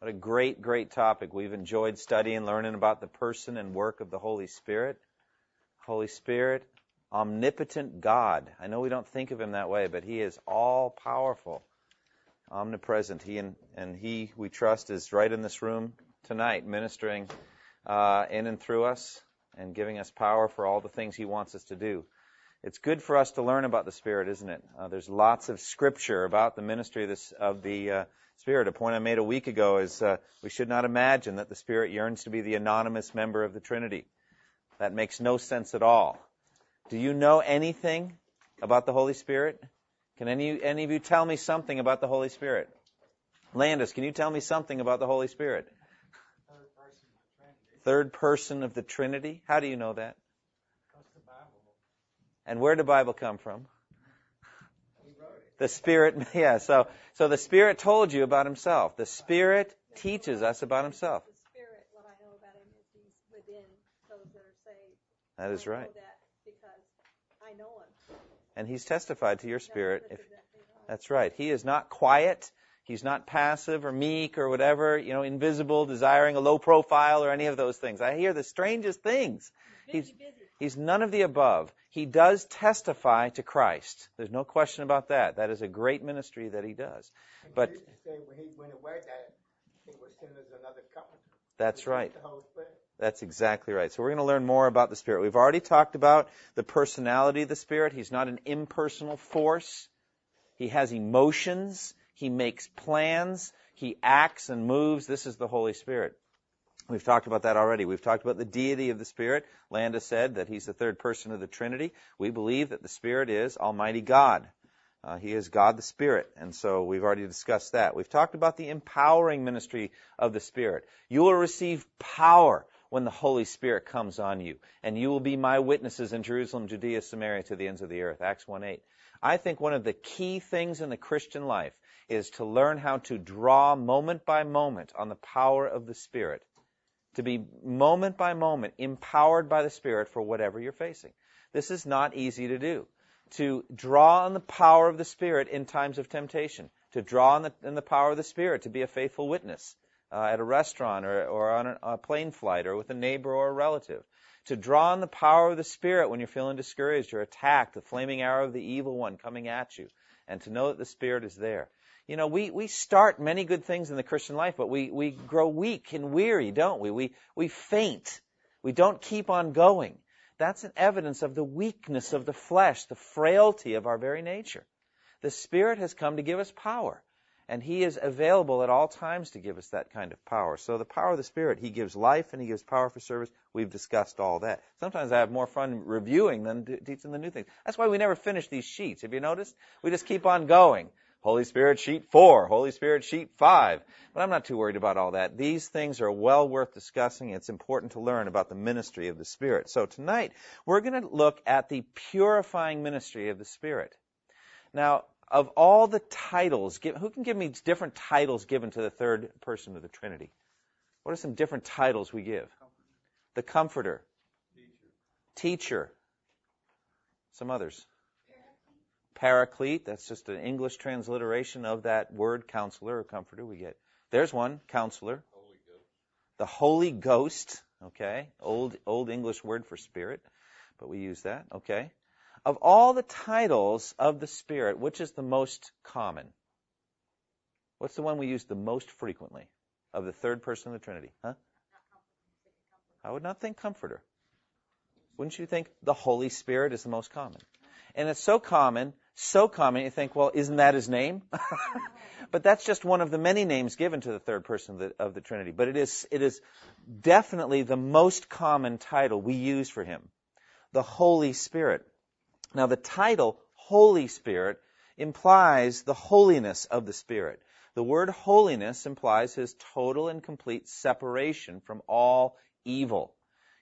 What a great, great topic. We've enjoyed studying, learning about the person and work of the Holy Spirit. Holy Spirit, omnipotent God. I know we don't think of Him that way, but He is all-powerful, omnipresent. He, we trust, is right in this room tonight, ministering in and through us and giving us power for all the things He wants us to do. It's good for us to learn about the Spirit, isn't it? There's lots of Scripture about the ministry of the Spirit. A point I made a week ago is we should not imagine that the Spirit yearns to be the anonymous member of the Trinity. That makes no sense at all. Do you know anything about the Holy Spirit? Can any of you tell me something about the Holy Spirit? Landis, can you tell me something about the Holy Spirit? Third person of the Trinity. How do you know that? And where did the Bible come from? The Spirit, yeah. So the Spirit told you about Himself. The Spirit teaches us about Himself. The Spirit, what I know about Him is He's within those that are saved. That is right. I know that because I know Him. And He's testified to your spirit. That's right. He is not quiet. He's not passive or meek or whatever, invisible, desiring a low profile or any of those things. I hear the strangest things. He's none of the above. He does testify to Christ. There's no question about that. That is a great ministry that He does. But he said when He went away, that He was sent as another comforter. That's right. That's exactly right. So we're going to learn more about the Spirit. We've already talked about the personality of the Spirit. He's not an impersonal force. He has emotions. He makes plans. He acts and moves. This is the Holy Spirit. We've talked about that already. We've talked about the deity of the Spirit. Landa said that He's the third person of the Trinity. We believe that the Spirit is Almighty God. He is God the Spirit. And so we've already discussed that. We've talked about the empowering ministry of the Spirit. You will receive power when the Holy Spirit comes on you. And you will be my witnesses in Jerusalem, Judea, Samaria, to the ends of the earth. Acts 1:8. I think one of the key things in the Christian life is to learn how to draw moment by moment on the power of the Spirit. To be moment by moment empowered by the Spirit for whatever you're facing. This is not easy to do. To draw on the power of the Spirit in times of temptation. To draw on the power of the Spirit to be a faithful witness at a restaurant or on a plane flight or with a neighbor or a relative. To draw on the power of the Spirit when you're feeling discouraged or attacked, the flaming arrow of the evil one coming at you. And to know that the Spirit is there. We start many good things in the Christian life, but we grow weak and weary, don't we? We faint. We don't keep on going. That's an evidence of the weakness of the flesh, the frailty of our very nature. The Spirit has come to give us power, and He is available at all times to give us that kind of power. So the power of the Spirit, He gives life and He gives power for service. We've discussed all that. Sometimes I have more fun reviewing than teaching the new things. That's why we never finish these sheets. Have you noticed? We just keep on going. Holy Spirit Sheet 4, Holy Spirit Sheet 5. But I'm not too worried about all that. These things are well worth discussing. It's important to learn about the ministry of the Spirit. So tonight, we're going to look at the purifying ministry of the Spirit. Now, of all the titles, who can give me different titles given to the third person of the Trinity? What are some different titles we give? The Comforter. Teacher. Some others. Paraclete, that's just an English transliteration of that word, counselor or comforter we get. There's one, counselor. Holy Ghost. The Holy Ghost, okay, old English word for spirit, but we use that, okay. Of all the titles of the Spirit, which is the most common? What's the one we use the most frequently of the third person of the Trinity? Huh? I would not think comforter. Wouldn't you think the Holy Spirit is the most common? And it's so common, you think, well, isn't that His name? But that's just one of the many names given to the third person of the Trinity. But it is definitely the most common title we use for Him, the Holy Spirit. Now, the title Holy Spirit implies the holiness of the Spirit. The word holiness implies his total and complete separation from all evil.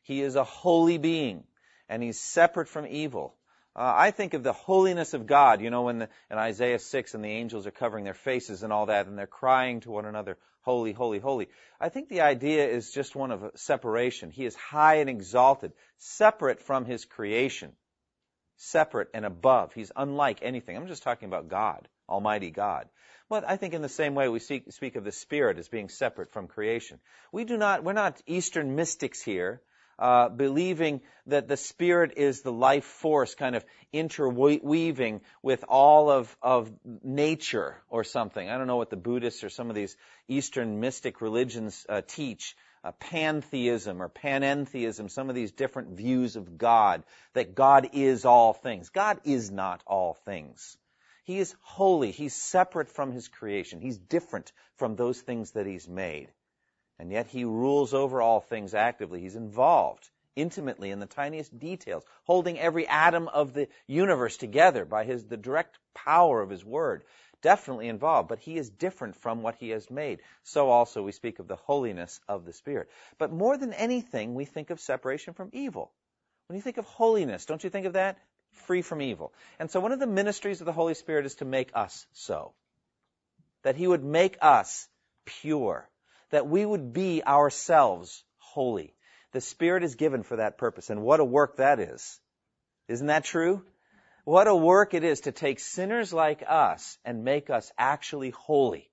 He is a holy being, and he's separate from evil. I think of the holiness of God, you know, in Isaiah 6, and the angels are covering their faces and all that, and they're crying to one another, holy, holy, holy. I think the idea is just one of separation. He is high and exalted, separate from his creation, separate and above. He's unlike anything. I'm just talking about God, Almighty God. But I think in the same way we speak of the Spirit as being separate from creation. We're not Eastern mystics here. Believing that the Spirit is the life force kind of interweaving with all of nature or something. I don't know what the Buddhists or some of these Eastern mystic religions teach. Pantheism or panentheism, some of these different views of God, that God is all things. God is not all things. He is holy. He's separate from his creation. He's different from those things that he's made. And yet he rules over all things actively. He's involved intimately in the tiniest details, holding every atom of the universe together by the direct power of his word. Definitely involved, but he is different from what he has made. So also we speak of the holiness of the Spirit. But more than anything, we think of separation from evil. When you think of holiness, don't you think of that? Free from evil. And so one of the ministries of the Holy Spirit is to make us so. That he would make us pure. That we would be ourselves holy. The Spirit is given for that purpose, and what a work that is. Isn't that true? What a work it is to take sinners like us and make us actually holy.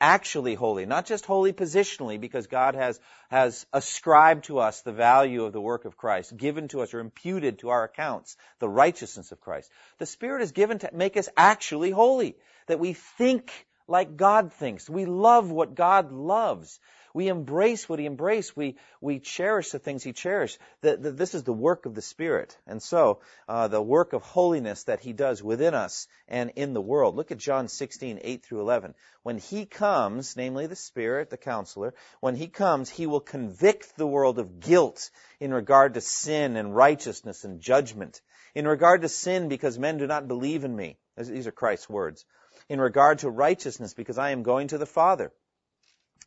Actually holy, not just holy positionally, because God has ascribed to us the value of the work of Christ, given to us or imputed to our accounts the righteousness of Christ. The Spirit is given to make us actually holy, that we think like God thinks. We love what God loves. We embrace what he embraced. We cherish the things he cherished. This is the work of the Spirit. And so, the work of holiness that he does within us and in the world. Look at John 16, 8 through 11. When he comes, namely the Spirit, the Counselor, when he comes, he will convict the world of guilt in regard to sin and righteousness and judgment. In regard to sin, because men do not believe in me. These are Christ's words. In regard to righteousness, because I am going to the Father,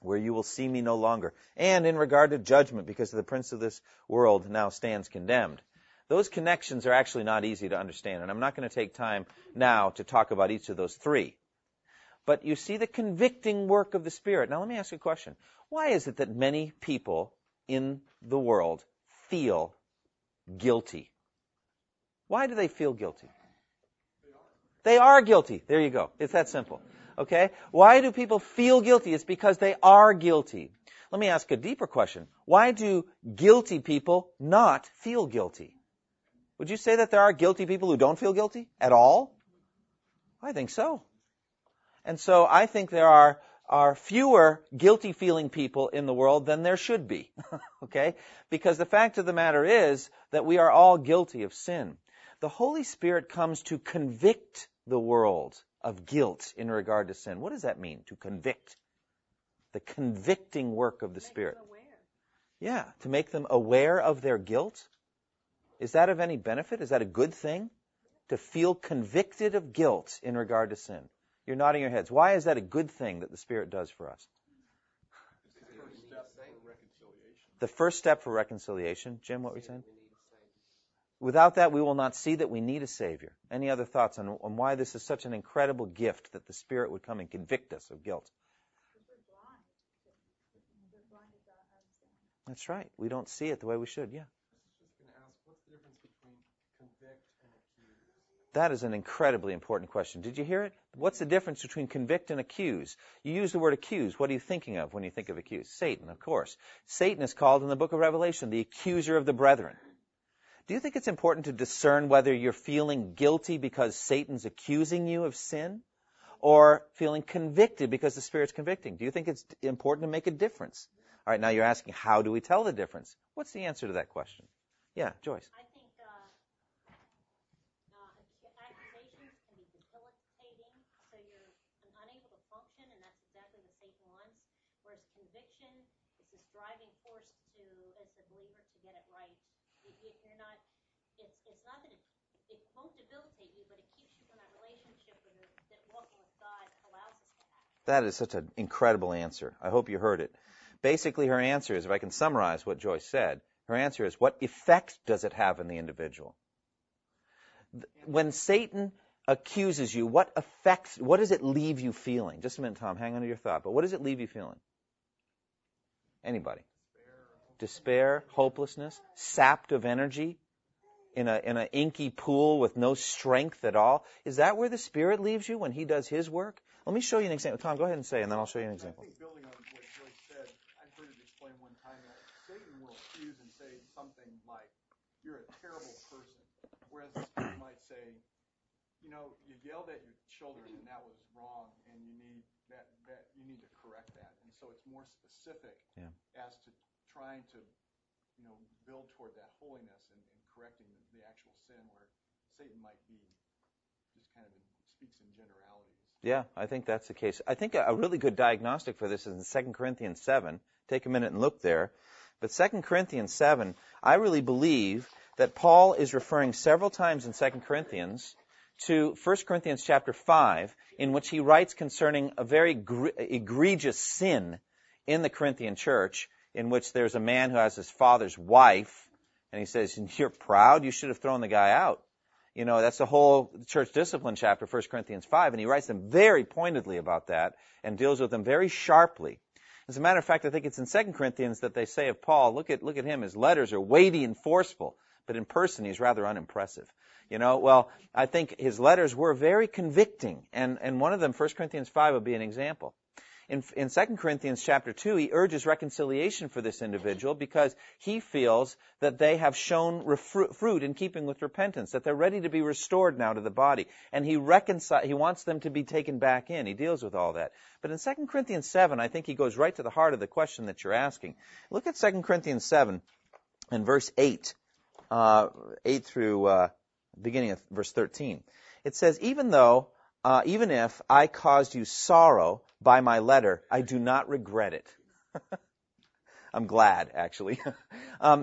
where you will see me no longer. And in regard to judgment, because the prince of this world now stands condemned. Those connections are actually not easy to understand, and I'm not going to take time now to talk about each of those three. But you see the convicting work of the Spirit. Now let me ask you a question. Why is it that many people in the world feel guilty? Why do they feel guilty? They are guilty. There you go. It's that simple. Okay? Why do people feel guilty? It's because they are guilty. Let me ask a deeper question. Why do guilty people not feel guilty? Would you say that there are guilty people who don't feel guilty at all? I think so. And so I think there are fewer guilty feeling people in the world than there should be. Okay? Because the fact of the matter is that we are all guilty of sin. The Holy Spirit comes to convict the world of guilt in regard to sin. What does that mean, to convict? The convicting work of the Spirit. Yeah, to make them aware of their guilt. Is that of any benefit? Is that a good thing? To feel convicted of guilt in regard to sin. You're nodding your heads. Why is that a good thing that the Spirit does for us? The first step for reconciliation. Jim, what were you saying? Without that, we will not see that we need a Savior. Any other thoughts on why this is such an incredible gift that the Spirit would come and convict us of guilt? That's right. We don't see it the way we should, yeah. I was just going to ask, what's the difference between convict and accuse? That is an incredibly important question. Did you hear it? What's the difference between convict and accuse? You use the word accuse. What are you thinking of when you think of accuse? Satan, of course. Satan is called in the book of Revelation the accuser of the brethren. Do you think it's important to discern whether you're feeling guilty because Satan's accusing you of sin or feeling convicted because the Spirit's convicting? Do you think it's important to make a difference? All right, now you're asking, how do we tell the difference? What's the answer to that question? Yeah, Joyce. I think accusations can be debilitating, so you're unable to function, and that's exactly what Satan wants, whereas conviction is this driving force to, as a believer, to get it right. It's not that it won't debilitate you, but it keeps you from that relationship that walking with God allows us to have. That is such an incredible answer. I hope you heard it. Basically, her answer is, if I can summarize what Joyce said, her answer is, what effect does it have on the individual? When Satan accuses you, what does it leave you feeling? Just a minute, Tom, hang on to your thought, but what does it leave you feeling? Anybody? Despair, hopelessness, sapped of energy, in an inky pool with no strength at all. Is that where the Spirit leaves you when he does his work? Let me show you an example. Tom, go ahead and say, and then I'll show you an example. I think building on what Joyce said, I've heard it explained one time that Satan will accuse and say something like, you're a terrible person, whereas the Spirit might say, you know, you yelled at your children and that was wrong, and you need to correct that. And so it's more specific as to trying to, you know, build toward that holiness and correcting the actual sin, where Satan might be just kind of speaks in generalities. Yeah, I think that's the case. I think a really good diagnostic for this is in 2 Corinthians 7. Take a minute and look there. But 2 Corinthians 7, I really believe that Paul is referring several times in 2 Corinthians to 1 Corinthians chapter 5, in which he writes concerning a very egregious sin in the Corinthian church, in which there's a man who has his father's wife, and he says, you're proud, you should have thrown the guy out. You know, that's the whole church discipline chapter, 1 Corinthians 5, and he writes them very pointedly about that and deals with them very sharply. As a matter of fact, I think it's in 2 Corinthians that they say of Paul, look at him, his letters are weighty and forceful, but in person he's rather unimpressive. You know, well, I think his letters were very convicting, and one of them, 1 Corinthians 5, would be an example. In 2 Corinthians chapter 2, he urges reconciliation for this individual because he feels that they have shown fruit in keeping with repentance, that they're ready to be restored now to the body, and he wants them to be taken back in. He deals with all that. But in 2 Corinthians 7, I think he goes right to the heart of the question that you're asking. Look at 2 Corinthians 7 and verse 8, 8 through... beginning of verse 13. It says, even if I caused you sorrow by my letter, I do not regret it. I'm glad, actually.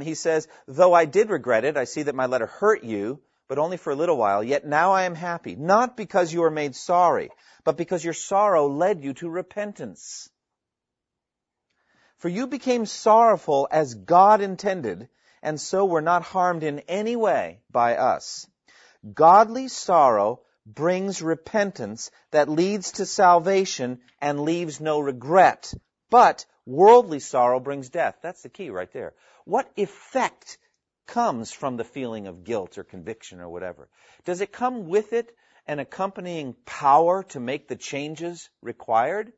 He says, though I did regret it, I see that my letter hurt you, but only for a little while, yet now I am happy, not because you are made sorry, but because your sorrow led you to repentance. For you became sorrowful as God intended, and so were not harmed in any way by us. Godly sorrow brings repentance that leads to salvation and leaves no regret. But worldly sorrow brings death. That's the key right there. What effect comes from the feeling of guilt or conviction or whatever? Does it come with it an accompanying power to make the changes required?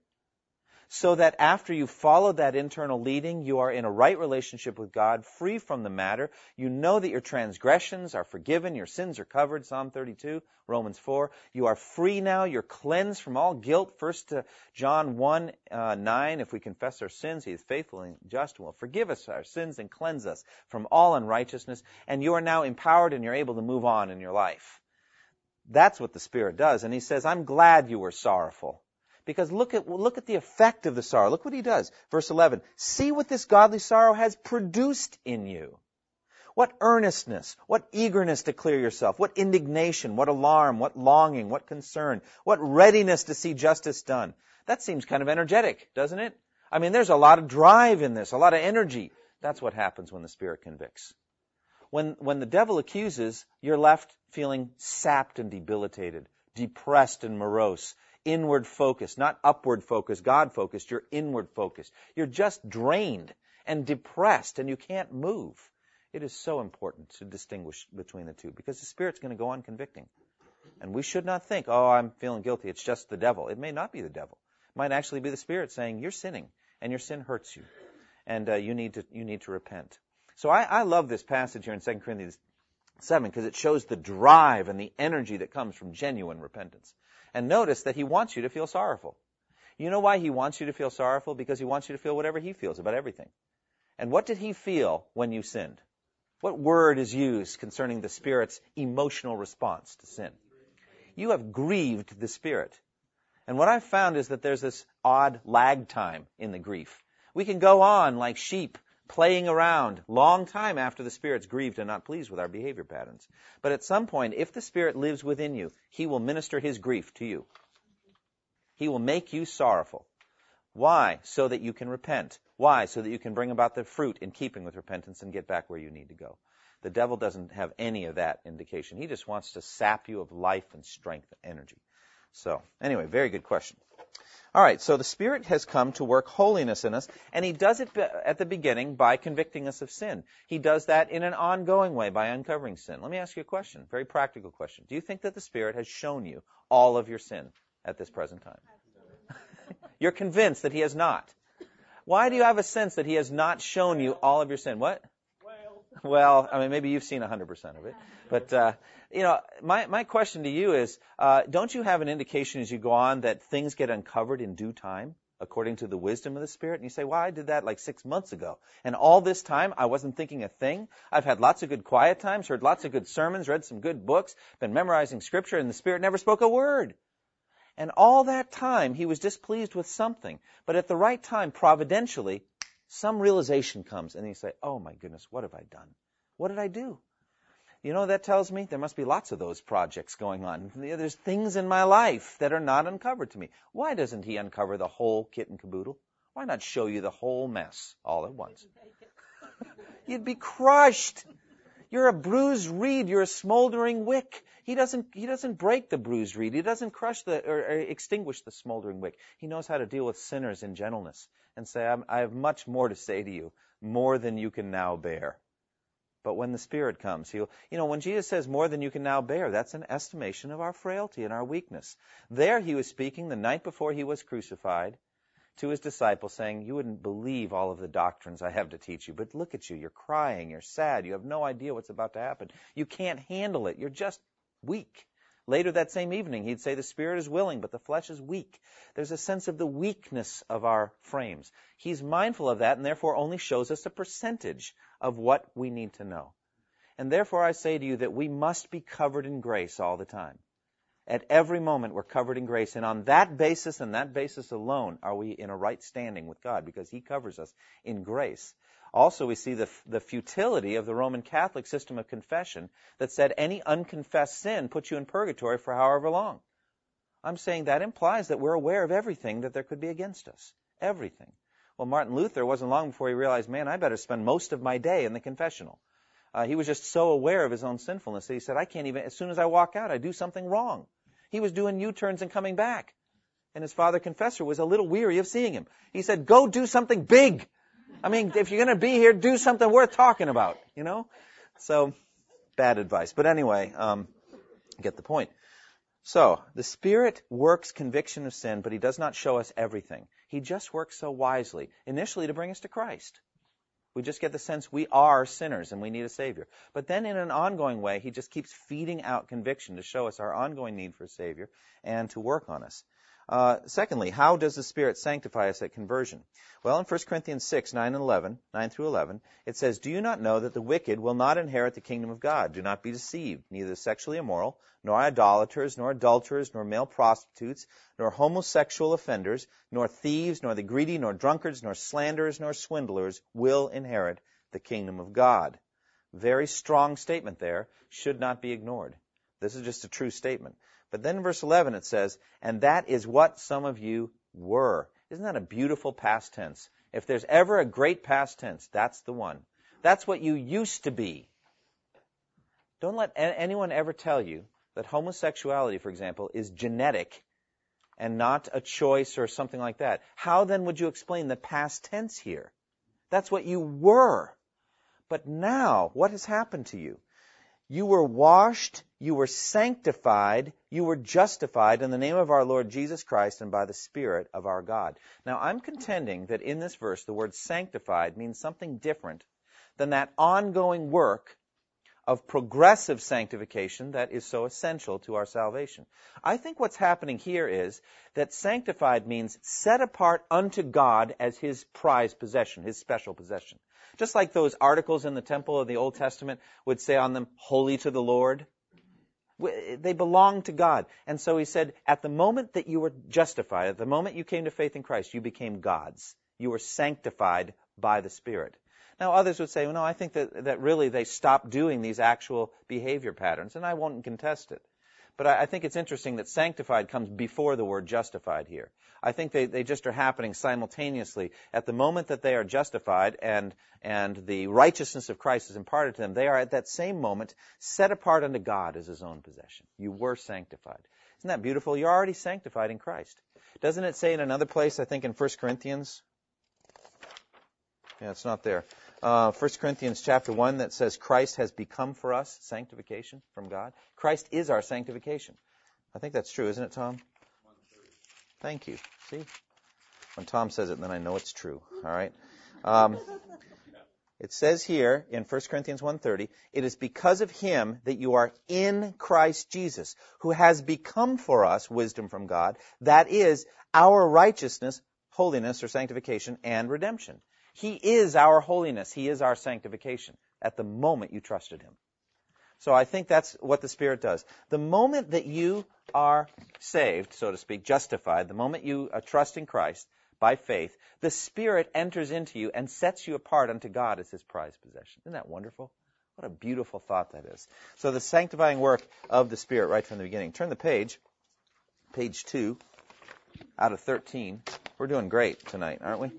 So that after you follow that internal leading, you are in a right relationship with God, free from the matter. You know that your transgressions are forgiven, your sins are covered, Psalm 32, Romans 4. You are free now, you're cleansed from all guilt, 1 John 1, 9. If we confess our sins, he is faithful and just and will forgive us our sins and cleanse us from all unrighteousness. And you are now empowered and you're able to move on in your life. That's what the Spirit does. And he says, I'm glad you were sorrowful. Because look at the effect of the sorrow. Look what he does. Verse 11, see what this godly sorrow has produced in you. What earnestness, what eagerness to clear yourself, what indignation, what alarm, what longing, what concern, what readiness to see justice done. That seems kind of energetic, doesn't it? I mean, there's a lot of drive in this, a lot of energy. That's what happens when the Spirit convicts. When the devil accuses, you're left feeling sapped and debilitated, depressed and morose, inward focused, not upward focused, God focused, you're inward focused. You're just drained and depressed and you can't move. It is so important to distinguish between the two because the Spirit's going to go on convicting. And we should not think, oh, I'm feeling guilty, it's just the devil. It may not be the devil. It might actually be the Spirit saying, you're sinning and your sin hurts you and you need to repent. So I love this passage here in 2 Corinthians 7 because it shows the drive and the energy that comes from genuine repentance. And notice that he wants you to feel sorrowful. You know why he wants you to feel sorrowful? Because he wants you to feel whatever he feels about everything. And what did he feel when you sinned? What word is used concerning the Spirit's emotional response to sin? You have grieved the Spirit. And what I've found is that there's this odd lag time in the grief. We can go on like sheep, playing around long time after the Spirit's grieved and not pleased with our behavior patterns. But at some point, if the Spirit lives within you, he will minister his grief to you. He will make you sorrowful. Why? So that you can repent. Why? So that you can bring about the fruit in keeping with repentance and get back where you need to go. The devil doesn't have any of that indication. He just wants to sap you of life and strength and energy. So, anyway, very good question. All right, so the Spirit has come to work holiness in us, and He does it at the beginning by convicting us of sin. He does that in an ongoing way by uncovering sin. Let me ask you a question, very practical question. Do you think that the Spirit has shown you all of your sin at this present time? You're convinced that He has not. Why do you have a sense that He has not shown you all of your sin? What? Well, I mean, maybe you've seen 100% of it. But, you know, my question to you is, don't you have an indication as you go on that things get uncovered in due time, according to the wisdom of the Spirit? And you say, well, I did that like 6 months ago. And all this time, I wasn't thinking a thing. I've had lots of good quiet times, heard lots of good sermons, read some good books, been memorizing Scripture, and the Spirit never spoke a word. And all that time, He was displeased with something. But at the right time, providentially, some realization comes, and you say, oh, my goodness, what have I done? What did I do? You know, that tells me there must be lots of those projects going on. There's things in my life that are not uncovered to me. Why doesn't He uncover the whole kit and caboodle? Why not show you the whole mess all at once? You'd be crushed. You're a bruised reed. You're a smoldering wick. He doesn't break the bruised reed. He doesn't crush or extinguish the smoldering wick. He knows how to deal with sinners in gentleness and say, I have much more to say to you, more than you can now bear. But when the Spirit comes, He'll, you know, when Jesus says more than you can now bear, that's an estimation of our frailty and our weakness. There He was speaking the night before He was crucified to His disciples, saying, you wouldn't believe all of the doctrines I have to teach you, but look at you, you're crying, you're sad, you have no idea what's about to happen. You can't handle it, you're just weak. Later that same evening, He'd say the Spirit is willing, but the flesh is weak. There's a sense of the weakness of our frames. He's mindful of that and therefore only shows us a percentage of what we need to know. And therefore I say to you that we must be covered in grace all the time. At every moment we're covered in grace, and on that basis and that basis alone are we in a right standing with God, because He covers us in grace. Also, we see the futility of the Roman Catholic system of confession that said any unconfessed sin puts you in purgatory for however long. I'm saying that implies that we're aware of everything that there could be against us. Everything. Well, Martin Luther, wasn't long before he realized, man, I better spend most of my day in the confessional. He was just so aware of his own sinfulness that he said, I can't even, as soon as I walk out, I do something wrong. He was doing U-turns and coming back. And his father confessor was a little weary of seeing him. He said, go do something big. I mean, if you're going to be here, do something worth talking about, you know? So, bad advice. But anyway, get the point. So, the Spirit works conviction of sin, but He does not show us everything. He just works so wisely, initially to bring us to Christ. We just get the sense we are sinners and we need a Savior. But then in an ongoing way, He just keeps feeding out conviction to show us our ongoing need for a Savior and to work on us. Secondly, how does the Spirit sanctify us at conversion? Well, in 1 Corinthians 6, 9 through 11, it says, do you not know that the wicked will not inherit the kingdom of God? Do not be deceived. Neither the sexually immoral, nor idolaters, nor adulterers, nor male prostitutes, nor homosexual offenders, nor thieves, nor the greedy, nor drunkards, nor slanderers, nor swindlers will inherit the kingdom of God. Very strong statement there. Should not be ignored. This is just a true statement. But then in verse 11 it says, and that is what some of you were. Isn't that a beautiful past tense? If there's ever a great past tense, that's the one. That's what you used to be. Don't let anyone ever tell you that homosexuality, for example, is genetic and not a choice or something like that. How then would you explain the past tense here? That's what you were. But now, what has happened to you? You were washed, you were sanctified, you were justified in the name of our Lord Jesus Christ and by the Spirit of our God. Now, I'm contending that in this verse, the word sanctified means something different than that ongoing work of progressive sanctification that is so essential to our salvation. I think what's happening here is that sanctified means set apart unto God as His prized possession, His special possession. Just like those articles in the temple of the Old Testament would say on them, holy to the Lord. They belong to God. And so He said, at the moment that you were justified, at the moment you came to faith in Christ, you became God's. You were sanctified by the Spirit. Now, others would say, well, no, I think that really they stopped doing these actual behavior patterns, and I won't contest it. But I think it's interesting that sanctified comes before the word justified here. I think they just are happening simultaneously. At the moment that they are justified and the righteousness of Christ is imparted to them, they are at that same moment set apart unto God as his own possession. You were sanctified. Isn't that beautiful? You're already sanctified in Christ. Doesn't it say in another place, I think in 1 Corinthians? Yeah, it's not there. 1 Corinthians chapter 1 that says Christ has become for us sanctification from God. Christ is our sanctification. I think that's true, isn't it, Tom? Thank you. See? When Tom says it, then I know it's true. All right? It says here in 1 Corinthians 1:30, it is because of him that you are in Christ Jesus, who has become for us wisdom from God, that is, our righteousness, holiness or sanctification, and redemption. He is our holiness. He is our sanctification at the moment you trusted him. So I think that's what the Spirit does. The moment that you are saved, so to speak, justified, the moment you trust in Christ by faith, the Spirit enters into you and sets you apart unto God as his prized possession. Isn't that wonderful? What a beautiful thought that is. So the sanctifying work of the Spirit right from the beginning. Turn the page, page 2 out of 13. We're doing great tonight, aren't we?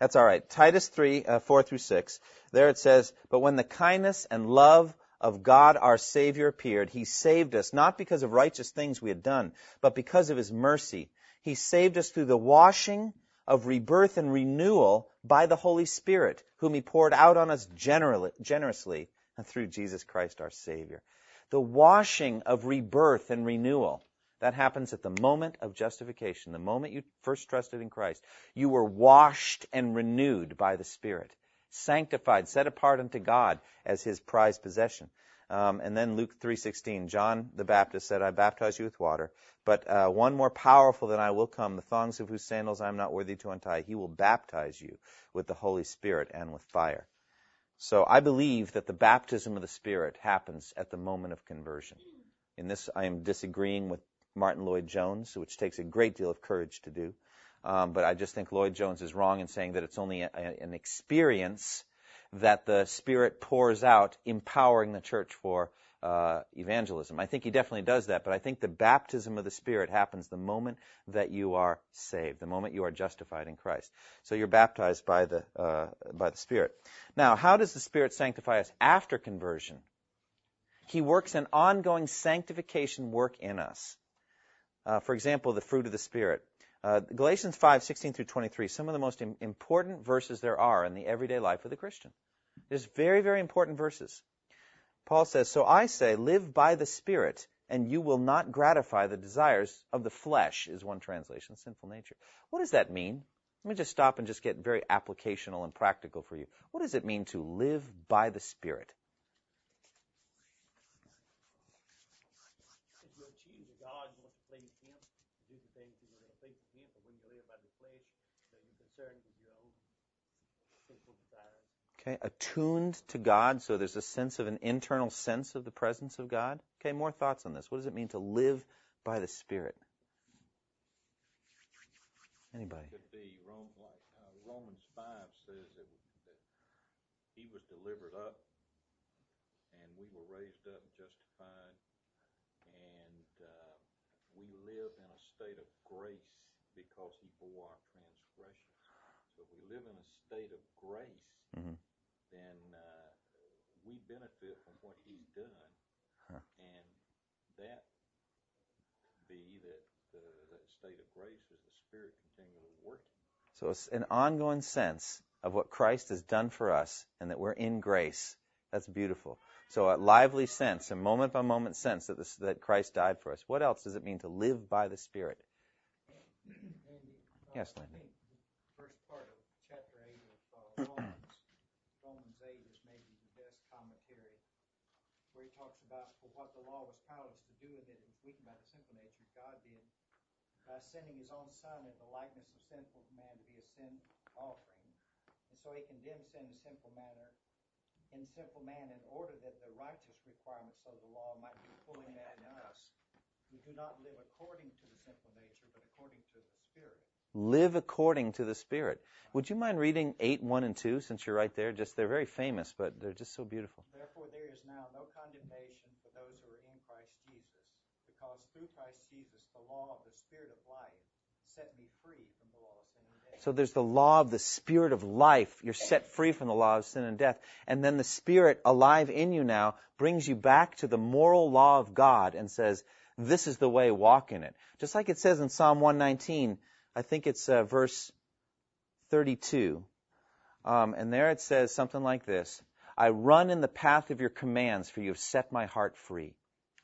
That's all right. Titus 3, 4 through 6. There it says, but when the kindness and love of God our Savior appeared, he saved us, not because of righteous things we had done, but because of his mercy. He saved us through the washing of rebirth and renewal by the Holy Spirit, whom he poured out on us generously and through Jesus Christ our Savior. The washing of rebirth and renewal. That happens at the moment of justification, the moment you first trusted in Christ. You were washed and renewed by the Spirit, sanctified, set apart unto God as his prized possession. And then Luke 3:16, John the Baptist said, I baptize you with water, but one more powerful than I will come, the thongs of whose sandals I am not worthy to untie. He will baptize you with the Holy Spirit and with fire. So I believe that the baptism of the Spirit happens at the moment of conversion. In this, I am disagreeing with Martin Lloyd-Jones, which takes a great deal of courage to do. But I just think Lloyd-Jones is wrong in saying that it's only an experience that the Spirit pours out, empowering the church for evangelism. I think he definitely does that, but I think the baptism of the Spirit happens the moment that you are saved, the moment you are justified in Christ. So you're baptized by the Spirit. Now, how does the Spirit sanctify us after conversion? He works an ongoing sanctification work in us. For example, the fruit of the Spirit. Galatians 5:16 through 23, some of the most important verses there are in the everyday life of the Christian. There's very, very important verses. Paul says, so I say, live by the Spirit, and you will not gratify the desires of the flesh, is one translation, sinful nature. What does that mean? Let me just stop and just get very applicational and practical for you. What does it mean to live by the Spirit? Okay, attuned to God, so there's a sense of an internal sense of the presence of God. Okay, more thoughts on this. What does it mean to live by the Spirit? Anybody? It could be Romans 5 says that he was delivered up, and we were raised up and justified, and we live in a state of grace because he bore our transgressions. So if we live in a state of grace, mm-hmm. then we benefit from what he's done, and that be that state of grace is the Spirit continually working. So it's an ongoing sense of what Christ has done for us, and that we're in grace. That's beautiful. So a lively sense, a moment-by-moment sense that Christ died for us. What else does it mean to live by the Spirit? Andy, yes, Linda. The first part of chapter 8 of Romans 8 is maybe the best commentary, where he talks about for what the law was powerless to do, and that it was weakened by the sinful nature, God did by sending his own Son in the likeness of sinful man to be a sin offering. And so he condemned sin in sinful manner, in sinful man, in order that the righteous requirements of the law might be pulling that in us, who do not live according to the sinful nature, but according to the Spirit. Live according to the Spirit. Would you mind reading 8:1 and 2, since you're right there? They're very famous, but they're just so beautiful. Therefore, there is now no condemnation for those who are in Christ Jesus, because through Christ Jesus, the law of the Spirit of life set me free from the law of sin and death. So there's the law of the Spirit of life. You're set free from the law of sin and death. And then the Spirit alive in you now brings you back to the moral law of God and says, this is the way, walk in it. Just like it says in Psalm 119, I think it's verse 32. And there it says something like this. I run in the path of your commands, for you have set my heart free.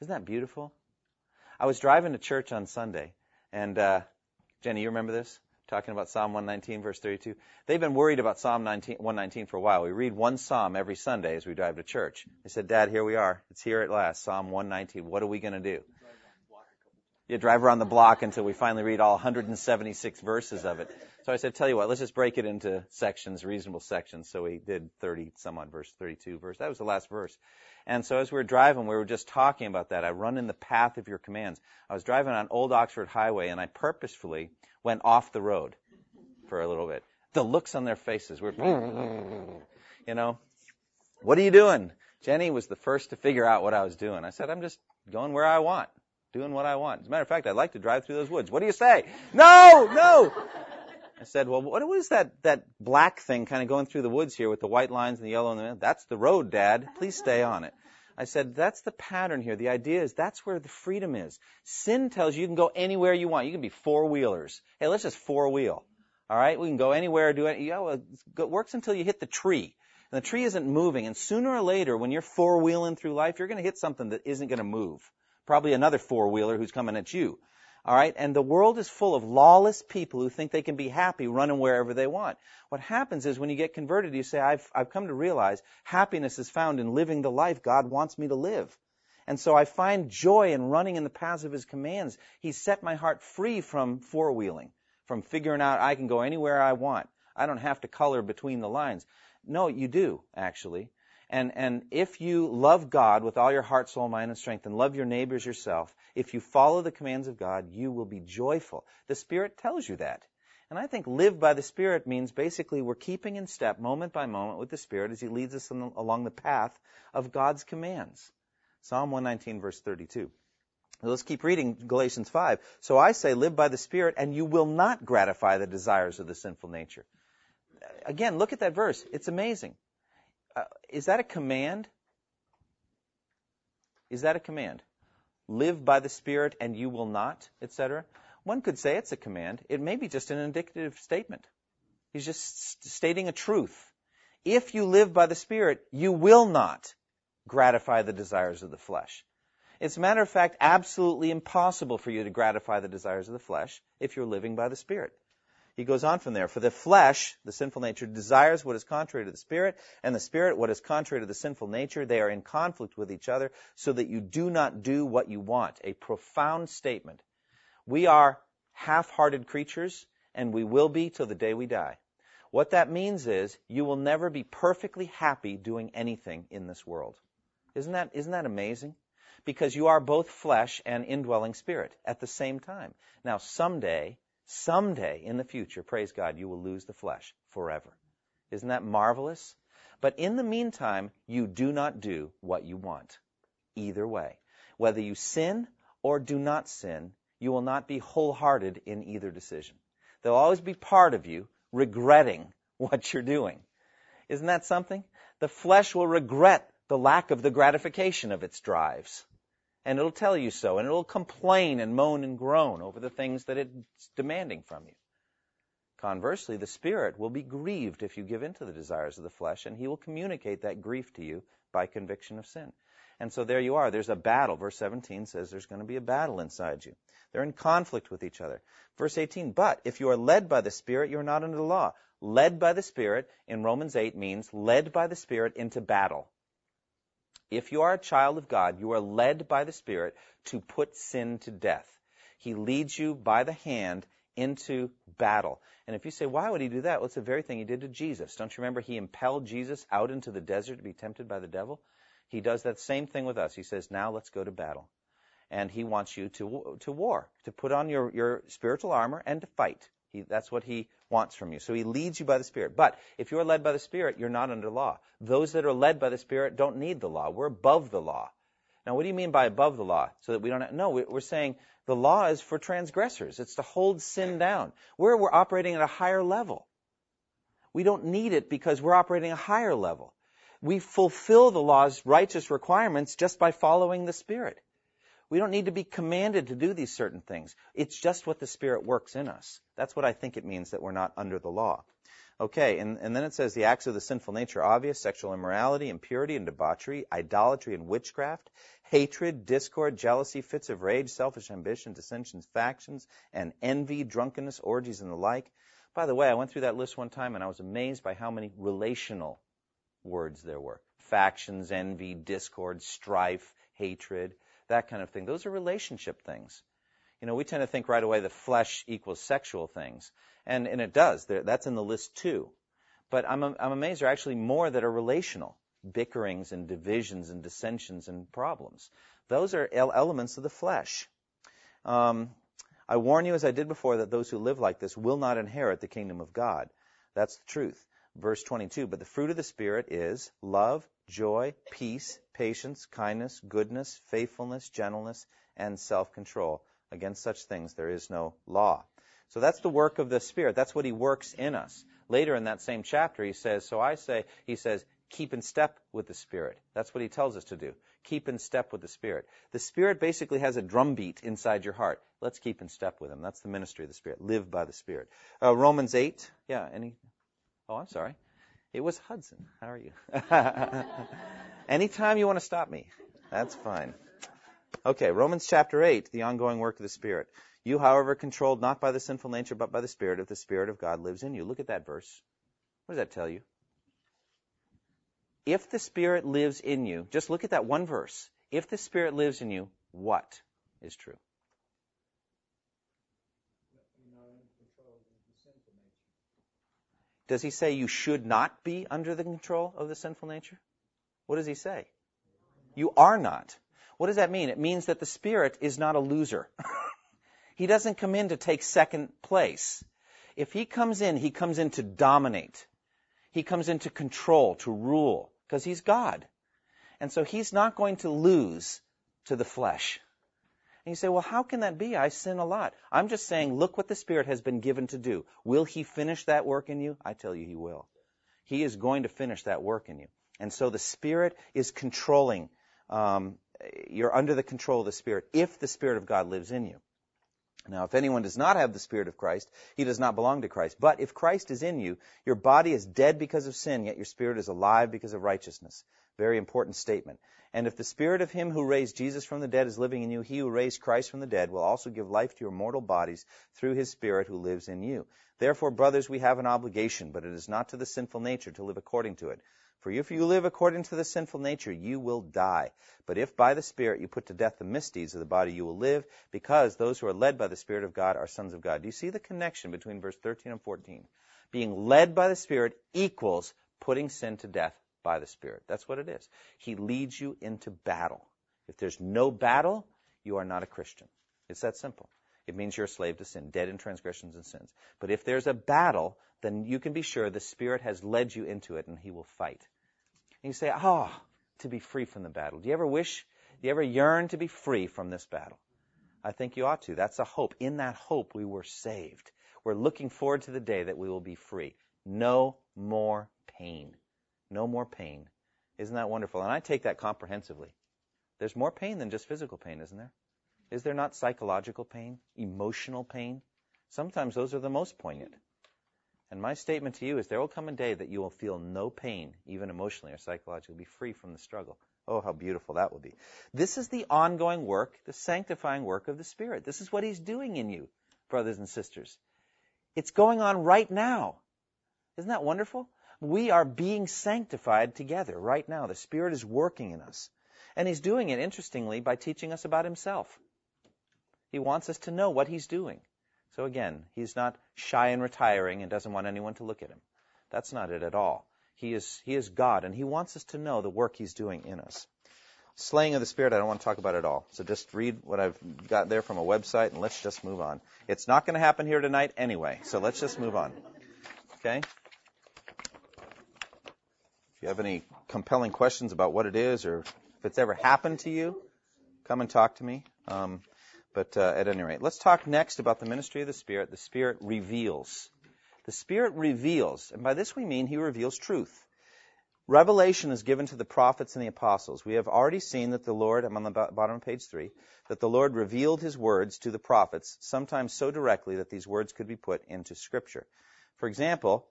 Isn't that beautiful? I was driving to church on Sunday, and Jenny, you remember this? Talking about Psalm 119, verse 32. They've been worried about Psalm 119 for a while. We read one psalm every Sunday as we drive to church. They said, Dad, here we are. It's here at last, Psalm 119. What are we going to do? You drive around the block until we finally read all 176 verses of it. So I said, tell you what, let's just break it into sections, reasonable sections. So we did 30-some-odd verse, 32 verse. That was the last verse. And so as we were driving, we were just talking about that. I run in the path of your commands. I was driving on Old Oxford Highway, and I purposefully went off the road for a little bit. The looks on their faces were, you know, what are you doing? Jenny was the first to figure out what I was doing. I said, I'm just going where I want. Doing what I want. As a matter of fact, I'd like to drive through those woods. What do you say? No! I said, well, what is that black thing kind of going through the woods here with the white lines and the yellow in the middle? That's the road, Dad. Please stay on it. I said, that's the pattern here. The idea is that's where the freedom is. Sin tells you you can go anywhere you want. You can be four-wheelers. Hey, let's just four-wheel. All right? We can go anywhere, do it. You know, it works until you hit the tree. And the tree isn't moving. And sooner or later, when you're four-wheeling through life, you're going to hit something that isn't going to move. Probably another four-wheeler who's coming at you. All right? And the world is full of lawless people who think they can be happy running wherever they want. What happens is when you get converted, you say, I've come to realize happiness is found in living the life God wants me to live. And so I find joy in running in the paths of his commands. He set my heart free from four-wheeling, from figuring out I can go anywhere I want. I don't have to color between the lines. No, you do, actually. And if you love God with all your heart, soul, mind, and strength, and love your neighbors yourself, if you follow the commands of God, you will be joyful. The Spirit tells you that. And I think live by the Spirit means basically we're keeping in step moment by moment with the Spirit as he leads us along the path of God's commands. Psalm 119, verse 32. Now let's keep reading Galatians 5. So I say, live by the Spirit, and you will not gratify the desires of the sinful nature. Again, look at that verse. It's amazing. Is that a command? Is that a command? Live by the Spirit and you will not, etc. One could say it's a command. It may be just an indicative statement. He's just stating a truth. If you live by the Spirit, you will not gratify the desires of the flesh. It's a matter of fact, absolutely impossible for you to gratify the desires of the flesh if you're living by the Spirit. He goes on from there. For the flesh, the sinful nature, desires what is contrary to the Spirit, and the Spirit what is contrary to the sinful nature. They are in conflict with each other so that you do not do what you want. A profound statement. We are half-hearted creatures, and we will be till the day we die. What that means is you will never be perfectly happy doing anything in this world. Isn't that amazing? Because you are both flesh and indwelling spirit at the same time. Now, someday in the future, praise God, you will lose the flesh forever. Isn't that marvelous? But in the meantime, you do not do what you want. Either way. Whether you sin or do not sin, you will not be wholehearted in either decision. There'll always be part of you regretting what you're doing. Isn't that something? The flesh will regret the lack of the gratification of its drives. And it'll tell you so, and it'll complain and moan and groan over the things that it's demanding from you. Conversely, the Spirit will be grieved if you give in to the desires of the flesh, and he will communicate that grief to you by conviction of sin. And so there you are. There's a battle. Verse 17 says there's going to be a battle inside you. They're in conflict with each other. Verse 18, but if you are led by the Spirit, you're not under the law. Led by the Spirit in Romans 8 means led by the Spirit into battle. If you are a child of God, you are led by the Spirit to put sin to death. He leads you by the hand into battle. And if you say, why would he do that? Well, it's the very thing he did to Jesus. Don't you remember he impelled Jesus out into the desert to be tempted by the devil? He does that same thing with us. He says, now let's go to battle. And he wants you to war, to put on your spiritual armor and to fight. That's what he wants from you. So he leads you by the Spirit. But if you're led by the Spirit, you're not under law. Those that are led by the Spirit don't need the law. We're above the law. Now, what do you mean by above the law? So that we don't have, no, we're saying the law is for transgressors. It's to hold sin down. We're operating at a higher level. We don't need it because we're operating at a higher level. We fulfill the law's righteous requirements just by following the Spirit. We don't need to be commanded to do these certain things. It's just what the Spirit works in us. That's what I think it means that we're not under the law. Okay, and then it says the acts of the sinful nature are obvious: sexual immorality, impurity and debauchery, idolatry and witchcraft, hatred, discord, jealousy, fits of rage, selfish ambition, dissensions, factions, and envy, drunkenness, orgies, and the like. By the way, I went through that list one time and I was amazed by how many relational words there were. Factions, envy, discord, strife, hatred, that kind of thing. Those are relationship things. You know, we tend to think right away the flesh equals sexual things. And it does. That's in the list too. But I'm amazed there are actually more that are relational. Bickerings and divisions and dissensions and problems. Those are elements of the flesh. I warn you, as I did before, that those who live like this will not inherit the kingdom of God. That's the truth. Verse 22, but the fruit of the Spirit is love, joy, peace, patience, kindness, goodness, faithfulness, gentleness, and self-control. Against such things there is no law. So that's the work of the Spirit. That's what he works in us. Later in that same chapter, he says, keep in step with the Spirit. That's what he tells us to do. Keep in step with the Spirit. The Spirit basically has a drumbeat inside your heart. Let's keep in step with him. That's the ministry of the Spirit. Live by the Spirit. Romans 8. Yeah, any... Oh, I'm sorry. It was Hudson. How are you? Anytime you want to stop me, that's fine. Okay, Romans chapter 8, the ongoing work of the Spirit. You, however, are controlled not by the sinful nature, but by the Spirit, if the Spirit of God lives in you. Look at that verse. What does that tell you? If the Spirit lives in you, just look at that one verse. If the Spirit lives in you, what is true? Does he say you should not be under the control of the sinful nature? What does he say? You are not. What does that mean? It means that the Spirit is not a loser. He doesn't come in to take second place. If he comes in to dominate. He comes in to control, to rule, because he's God. And so he's not going to lose to the flesh. And you say, well, how can that be? I sin a lot. I'm just saying, look what the Spirit has been given to do. Will he finish that work in you? I tell you, he will. He is going to finish that work in you. And so the Spirit is controlling. You're under the control of the Spirit if the Spirit of God lives in you. Now, if anyone does not have the Spirit of Christ, he does not belong to Christ. But if Christ is in you, your body is dead because of sin, yet your spirit is alive because of righteousness. Very important statement. And if the Spirit of him who raised Jesus from the dead is living in you, he who raised Christ from the dead will also give life to your mortal bodies through his Spirit who lives in you. Therefore, brothers, we have an obligation, but it is not to the sinful nature to live according to it. For if you live according to the sinful nature, you will die. But if by the Spirit you put to death the misdeeds of the body, you will live, because those who are led by the Spirit of God are sons of God. Do you see the connection between verse 13 and 14? Being led by the Spirit equals putting sin to death by the Spirit. That's what it is. He leads you into battle. If there's no battle, you are not a Christian. It's that simple. It means you're a slave to sin, dead in transgressions and sins. But if there's a battle, then you can be sure the Spirit has led you into it and he will fight. And you say, to be free from the battle. Do you ever yearn to be free from this battle? I think you ought to. That's a hope. In that hope, we were saved. We're looking forward to the day that we will be free. No more pain. No more pain. Isn't that wonderful? And I take that comprehensively. There's more pain than just physical pain, isn't there? Is there not psychological pain, emotional pain? Sometimes those are the most poignant. And my statement to you is there will come a day that you will feel no pain, even emotionally or psychologically, be free from the struggle. Oh, how beautiful that will be. This is the ongoing work, the sanctifying work of the Spirit. This is what he's doing in you, brothers and sisters. It's going on right now. Isn't that wonderful? We are being sanctified together right now. The Spirit is working in us. And he's doing it, interestingly, by teaching us about himself. He wants us to know what he's doing. So again, he's not shy and retiring and doesn't want anyone to look at him. That's not it at all. He is God, and he wants us to know the work he's doing in us. Slaying of the Spirit, I don't want to talk about at all. So just read what I've got there from a website, and let's just move on. It's not going to happen here tonight anyway, so let's just move on. Okay? If you have any compelling questions about what it is or if it's ever happened to you, come and talk to me. But at any rate, let's talk next about the ministry of the Spirit. The Spirit reveals. The Spirit reveals, and by this we mean He reveals truth. Revelation is given to the prophets and the apostles. We have already seen that the Lord, I'm on the bottom of page 3, that the Lord revealed His words to the prophets, sometimes so directly that these words could be put into Scripture. For example,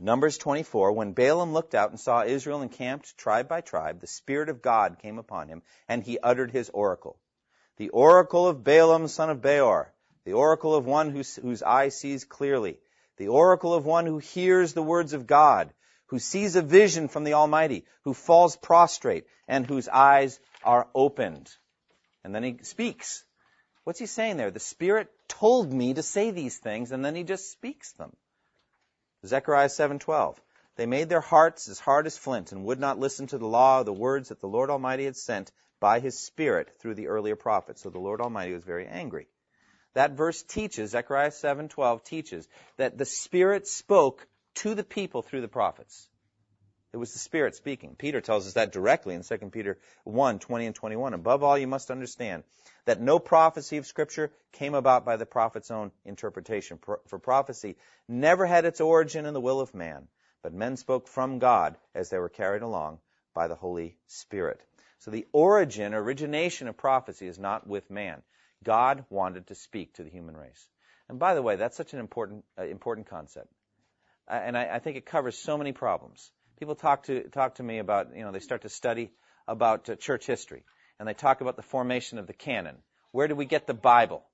Numbers 24, when Balaam looked out and saw Israel encamped tribe by tribe, the Spirit of God came upon him, and he uttered his oracle. The oracle of Balaam, son of Beor, the oracle of one whose eye sees clearly, the oracle of one who hears the words of God, who sees a vision from the Almighty, who falls prostrate, and whose eyes are opened. And then he speaks. What's he saying there? The Spirit told me to say these things, and then he just speaks them. Zechariah 7:12. They made their hearts as hard as flint and would not listen to the law or the words that the Lord Almighty had sent by His Spirit through the earlier prophets. So the Lord Almighty was very angry. That verse teaches, Zechariah 7:12 teaches, that the Spirit spoke to the people through the prophets. It was the Spirit speaking. Peter tells us that directly in 2 Peter 1:20 and 21. Above all, you must understand that no prophecy of Scripture came about by the prophet's own interpretation. For prophecy never had its origin in the will of man, but men spoke from God as they were carried along by the Holy Spirit. So the origination of prophecy is not with man. God wanted to speak to the human race. And by the way, that's such an important concept. And I think it covers so many problems. People talk to me about, they start to study about church history, and they talk about the formation of the canon. Where do we get the Bible?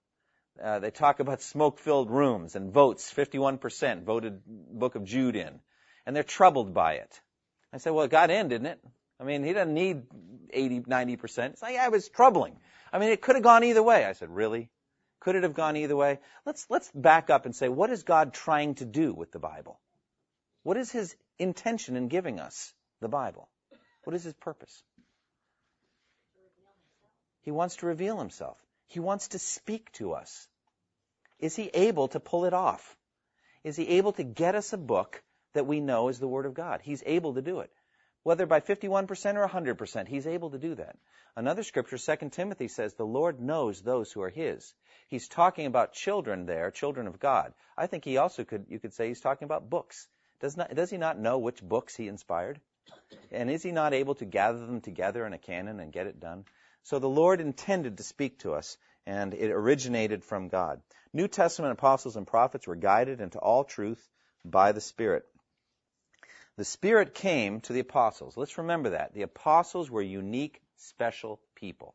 They talk about smoke-filled rooms and votes, 51% voted Book of Jude in, and they're troubled by it. I said, well, it got in, didn't it? I mean, he doesn't need 80, 90%. It's like, yeah, it was troubling. I mean, it could have gone either way. I said, really? Could it have gone either way? Let's back up and say, what is God trying to do with the Bible? What is His intention in giving us the Bible? What is His purpose? He wants to reveal Himself. He wants to speak to us. Is He able to pull it off? Is He able to get us a book that we know is the Word of God? He's able to do it. Whether by 51% or 100%, He's able to do that. Another scripture, 2 Timothy, says, the Lord knows those who are His. He's talking about children there, children of God. I think he also you could say he's talking about books. Does he not know which books He inspired? And is He not able to gather them together in a canon and get it done? So the Lord intended to speak to us, and it originated from God. New Testament apostles and prophets were guided into all truth by the Spirit. The Spirit came to the apostles. Let's remember that. The apostles were unique, special people.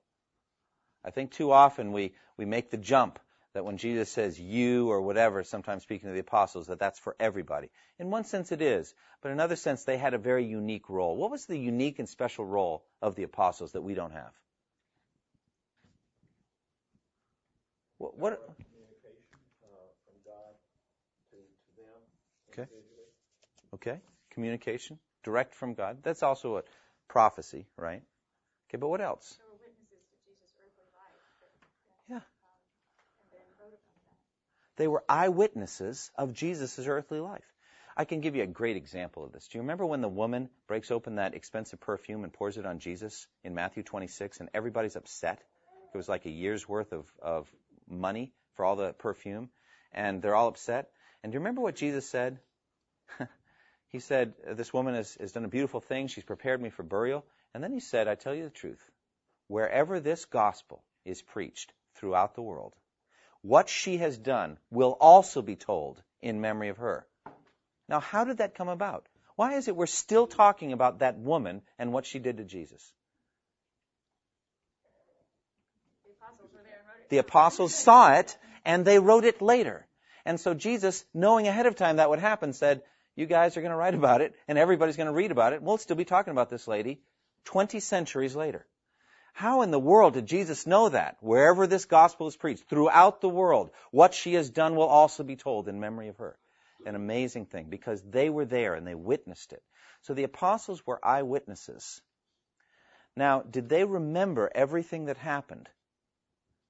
I think too often we make the jump that when Jesus says you or whatever, sometimes speaking to the apostles, that's for everybody. In one sense it is, but in another sense they had a very unique role. What was the unique and special role of the apostles that we don't have? What? Okay. Okay. Communication, direct from God. That's also a prophecy, right? Okay, but what else? There were witnesses to Jesus' earthly life. Yeah. They were eyewitnesses of Jesus' earthly life. I can give you a great example of this. Do you remember when the woman breaks open that expensive perfume and pours it on Jesus in Matthew 26, and everybody's upset? It was like a year's worth of money for all the perfume, and they're all upset. And do you remember what Jesus said? He said, this woman has done a beautiful thing. She's prepared me for burial. And then He said, I tell you the truth, wherever this gospel is preached throughout the world, what she has done will also be told in memory of her. Now, how did that come about? Why is it we're still talking about that woman and what she did to Jesus? The apostles saw it, and they wrote it later. And so Jesus, knowing ahead of time that would happen, said, you guys are going to write about it, and everybody's going to read about it. We'll still be talking about this lady 20 centuries later. How in the world did Jesus know that? Wherever this gospel is preached, throughout the world, what she has done will also be told in memory of her. An amazing thing, because they were there and they witnessed it. So the apostles were eyewitnesses. Now, did they remember everything that happened?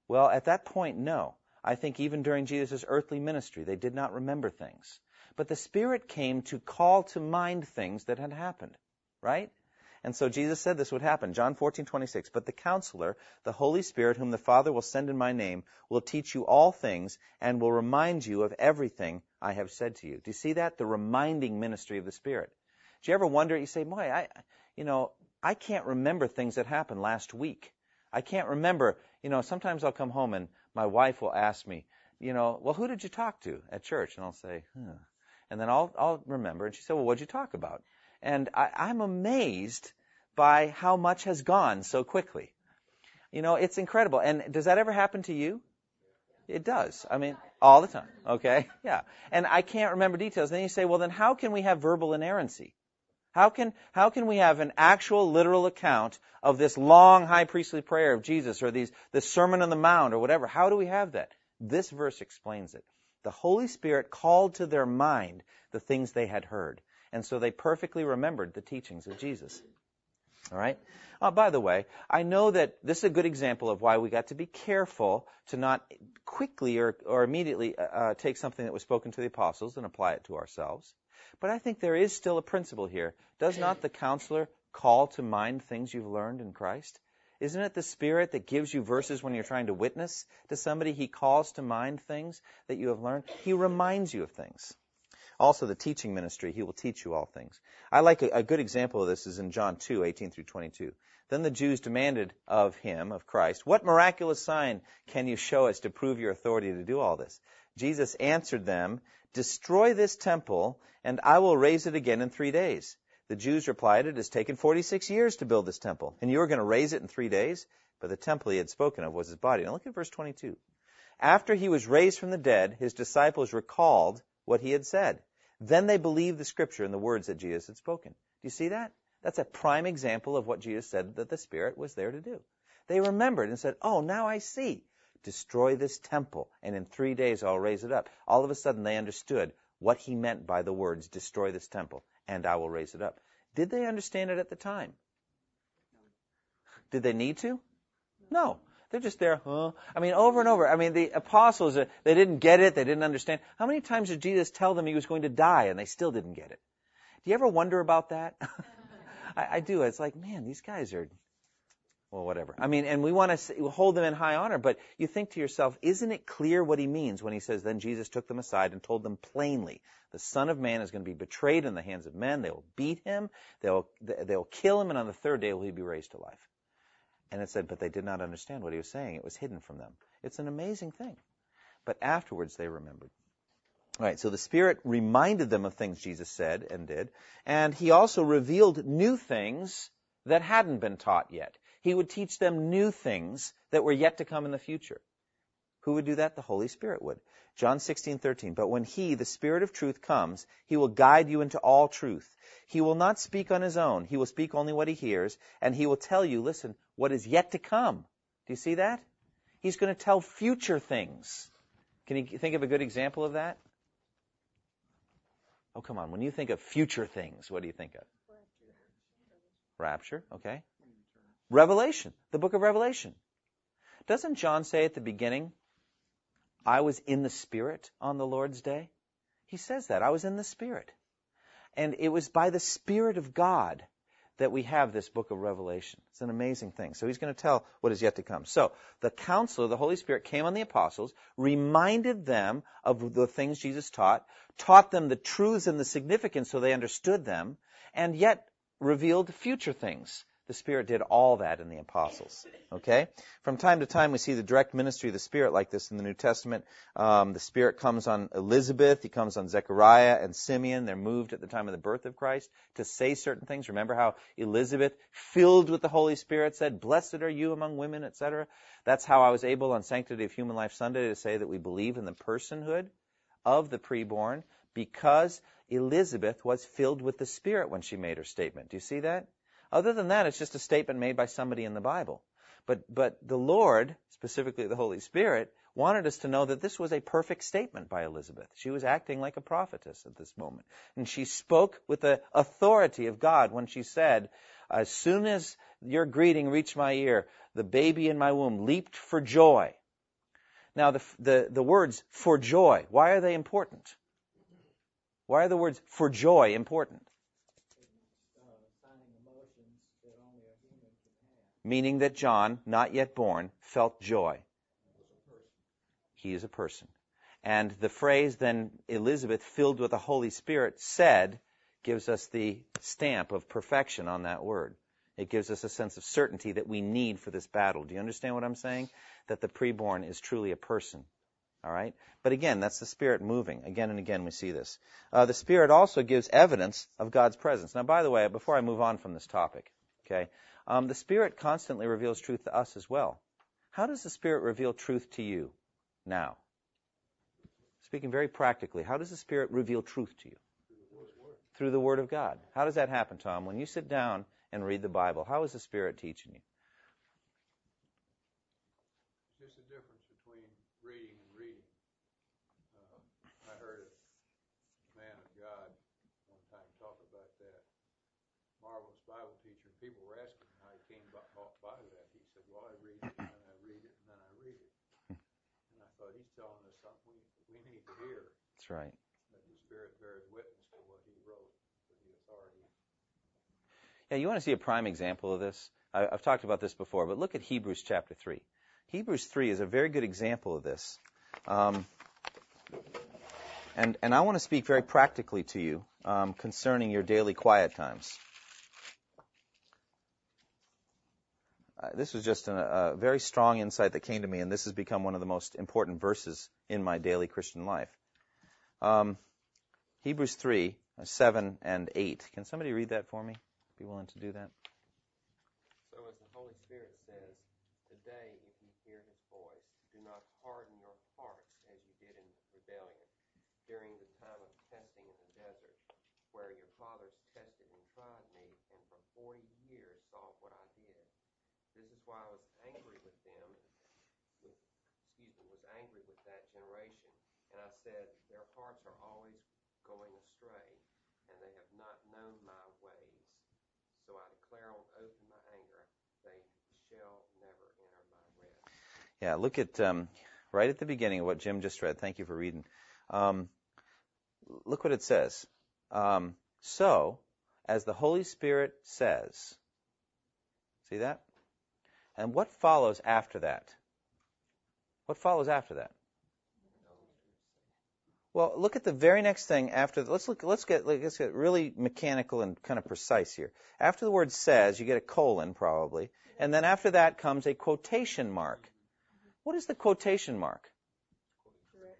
Well, at that point, no. I think even during Jesus' earthly ministry, they did not remember things. But the Spirit came to call to mind things that had happened, right? And so Jesus said this would happen. John 14:26. But the Counselor, the Holy Spirit, whom the Father will send in my name, will teach you all things and will remind you of everything I have said to you. Do you see that? The reminding ministry of the Spirit. Do you ever wonder, you say, boy, I can't remember things that happened last week. I can't remember, sometimes I'll come home and my wife will ask me, well, who did you talk to at church? And I'll say, And then I'll remember. And she said, well, what'd you talk about? And I'm amazed by how much has gone so quickly. It's incredible. And does that ever happen to you? It does. I mean, all the time. Okay? Yeah. And I can't remember details. And then you say, well, then how can we have verbal inerrancy? How can we have an actual literal account of this long high priestly prayer of Jesus or the Sermon on the Mount or whatever? How do we have that? This verse explains it. The Holy Spirit called to their mind the things they had heard, and so they perfectly remembered the teachings of Jesus. All right? By the way, I know that this is a good example of why we got to be careful to not quickly or immediately take something that was spoken to the apostles and apply it to ourselves. But I think there is still a principle here. Does not the Counselor call to mind things you've learned in Christ? Isn't it the Spirit that gives you verses when you're trying to witness to somebody? He calls to mind things that you have learned. He reminds you of things. Also, the teaching ministry, he will teach you all things. I like a good example of this is in John 2:18-22. Then the Jews demanded of him, of Christ, what miraculous sign can you show us to prove your authority to do all this? Jesus answered them, destroy this temple, and I will raise it again in 3 days. The Jews replied, it has taken 46 years to build this temple, and you are going to raise it in 3 days? But the temple he had spoken of was his body. Now look at verse 22. After he was raised from the dead, his disciples recalled what he had said. Then they believed the Scripture and the words that Jesus had spoken. Do you see that? That's a prime example of what Jesus said that the Spirit was there to do. They remembered and said, oh, now I see. Destroy this temple, and in 3 days I'll raise it up. All of a sudden they understood what he meant by the words, destroy this temple, and I will raise it up. Did they understand it at the time? Did they need to? No. They're just there, over and over. The apostles, they didn't get it, they didn't understand. How many times did Jesus tell them he was going to die, and they still didn't get it? Do you ever wonder about that? I do. It's like, man, these guys are... Well, whatever. And we want to hold them in high honor, but you think to yourself, isn't it clear what he means when he says, then Jesus took them aside and told them plainly, the Son of Man is going to be betrayed in the hands of men. They will beat him. They'll kill him. And on the 3rd day, will he be raised to life? And it said, but they did not understand what he was saying. It was hidden from them. It's an amazing thing. But afterwards, they remembered. All right, so the Spirit reminded them of things Jesus said and did. And he also revealed new things that hadn't been taught yet. He would teach them new things that were yet to come in the future. Who would do that? The Holy Spirit would. John 16:13. But when he, the Spirit of truth, comes, he will guide you into all truth. He will not speak on his own. He will speak only what he hears, and he will tell you, listen, what is yet to come. Do you see that? He's going to tell future things. Can you think of a good example of that? Oh, come on. When you think of future things, what do you think of? Rapture, okay. Revelation, the book of Revelation. Doesn't John say at the beginning, I was in the Spirit on the Lord's day? He says that, I was in the Spirit. And it was by the Spirit of God that we have this book of Revelation. It's an amazing thing. So he's going to tell what is yet to come. So the Counselor, the Holy Spirit, came on the apostles, reminded them of the things Jesus taught, taught them the truths and the significance so they understood them, and yet revealed future things. The Spirit did all that in the apostles, okay? From time to time, we see the direct ministry of the Spirit like this in the New Testament. The Spirit comes on Elizabeth. He comes on Zechariah and Simeon. They're moved at the time of the birth of Christ to say certain things. Remember how Elizabeth, filled with the Holy Spirit, said, blessed are you among women, etc. That's how I was able on Sanctity of Human Life Sunday to say that we believe in the personhood of the preborn because Elizabeth was filled with the Spirit when she made her statement. Do you see that? Other than that, it's just a statement made by somebody in the Bible. But the Lord, specifically the Holy Spirit, wanted us to know that this was a perfect statement by Elizabeth. She was acting like a prophetess at this moment. And she spoke with the authority of God when she said, as soon as your greeting reached my ear, the baby in my womb leaped for joy. Now, the words for joy, why are they important? Why are the words for joy important? Meaning that John, not yet born, felt joy. He is a person. And the phrase, then Elizabeth, filled with the Holy Spirit, said, gives us the stamp of perfection on that word. It gives us a sense of certainty that we need for this battle. Do you understand what I'm saying? That the preborn is truly a person. All right? But again, that's the Spirit moving. Again and again we see this. The Spirit also gives evidence of God's presence. Now, by the way, before I move on from this topic, okay, the Spirit constantly reveals truth to us as well. How does the Spirit reveal truth to you now? Speaking very practically, how does the Spirit reveal truth to you? Through the Word of God. How does that happen, Tom? When you sit down and read the Bible, how is the Spirit teaching you? There's a difference between reading and reading. I heard a man of God one time talk about that. Marvelous Bible teacher. People were asking how he came by that. He said, well, I read it, and then I read it, and then I read it. And I thought, he's telling us something we need to hear. That's right. That the Spirit bears witness. Yeah, you want to see a prime example of this? I've talked about this before, but look at Hebrews chapter 3. Hebrews 3 is a very good example of this. And I want to speak very practically to you concerning your daily quiet times. This was just a very strong insight that came to me, and this has become one of the most important verses in my daily Christian life. Hebrews 3, 7 and 8. Can somebody read that for me? Be willing to do that. So as the Holy Spirit says, today if you hear his voice, do not harden your hearts as you did in rebellion, during the time of testing in the desert, where your fathers tested and tried me, and for 40 years saw what I did. This is why I was angry with them, was angry with that generation, and I said, their hearts are always going astray, and they have not known my way. So I declare on oath in my anger, they shall never enter my rest. Yeah, look at right at the beginning of what Jim just read. Thank you for reading. Look what it says. So, as the Holy Spirit says. See that? And what follows after that? What follows after that? Well, look at the very next thing after. Let's get really mechanical and kind of precise here. After the word says, you get a colon probably, and then after that comes a quotation mark. What is the quotation mark?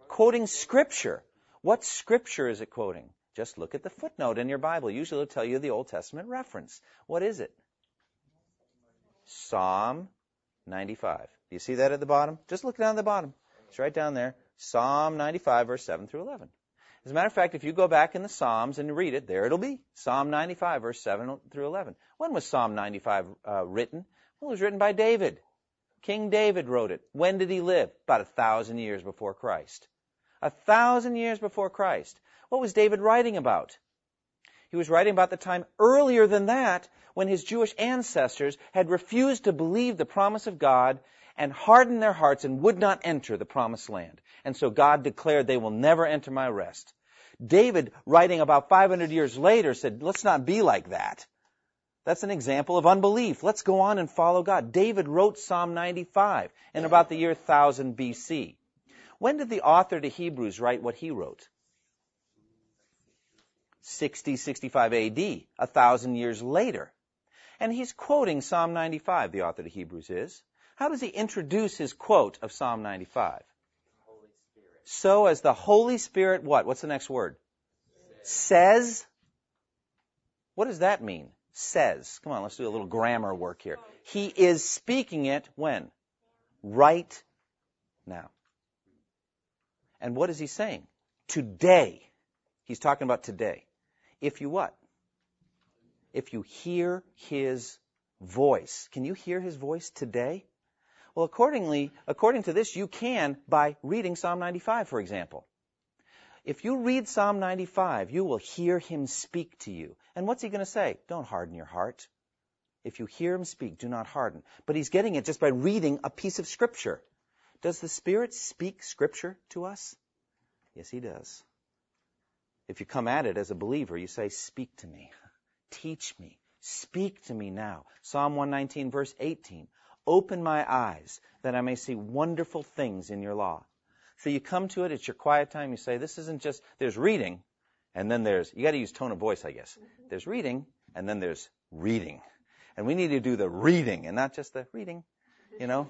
Quoting Scripture. What Scripture is it quoting? Just look at the footnote in your Bible. Usually it'll tell you the Old Testament reference. What is it? Psalm 95. Do you see that at the bottom? Just look down at the bottom. It's right down there. Psalm 95, verse 7 through 11. As a matter of fact, if you go back in the Psalms and read it, there it'll be. Psalm 95, verse 7 through 11. When was Psalm 95 written? Well, it was written by David. King David wrote it. When did he live? About 1,000 years before Christ. 1,000 years before Christ. What was David writing about? He was writing about the time earlier than that when his Jewish ancestors had refused to believe the promise of God and hardened their hearts and would not enter the promised land. And so God declared, they will never enter my rest. David, writing about 500 years later, said, let's not be like that. That's an example of unbelief. Let's go on and follow God. David wrote Psalm 95 in about the year 1000 BC. When did the author to Hebrews write what he wrote? 60, 65 AD, 1,000 years later. And he's quoting Psalm 95, the author to Hebrews is. How does he introduce his quote of Psalm 95? Holy Spirit. So as the Holy Spirit, what? What's the next word? Says. What does that mean? Says. Come on, let's do a little grammar work here. He is speaking it when? Right now. And what is he saying? Today. He's talking about today. If you what? If you hear his voice. Can you hear his voice today? Well, according to this, you can by reading Psalm 95, for example. If you read Psalm 95, you will hear him speak to you. And what's he going to say? Don't harden your heart. If you hear him speak, do not harden. But he's getting it just by reading a piece of Scripture. Does the Spirit speak Scripture to us? Yes, he does. If you come at it as a believer, you say, speak to me, teach me, speak to me now. Psalm 119, verse 18, open my eyes that I may see wonderful things in your law. So you come to it, it's your quiet time, you say, this isn't just, there's reading, and then there's, you got to use tone of voice, I guess. There's reading, and then there's reading. And we need to do the reading, and not just the reading, you know,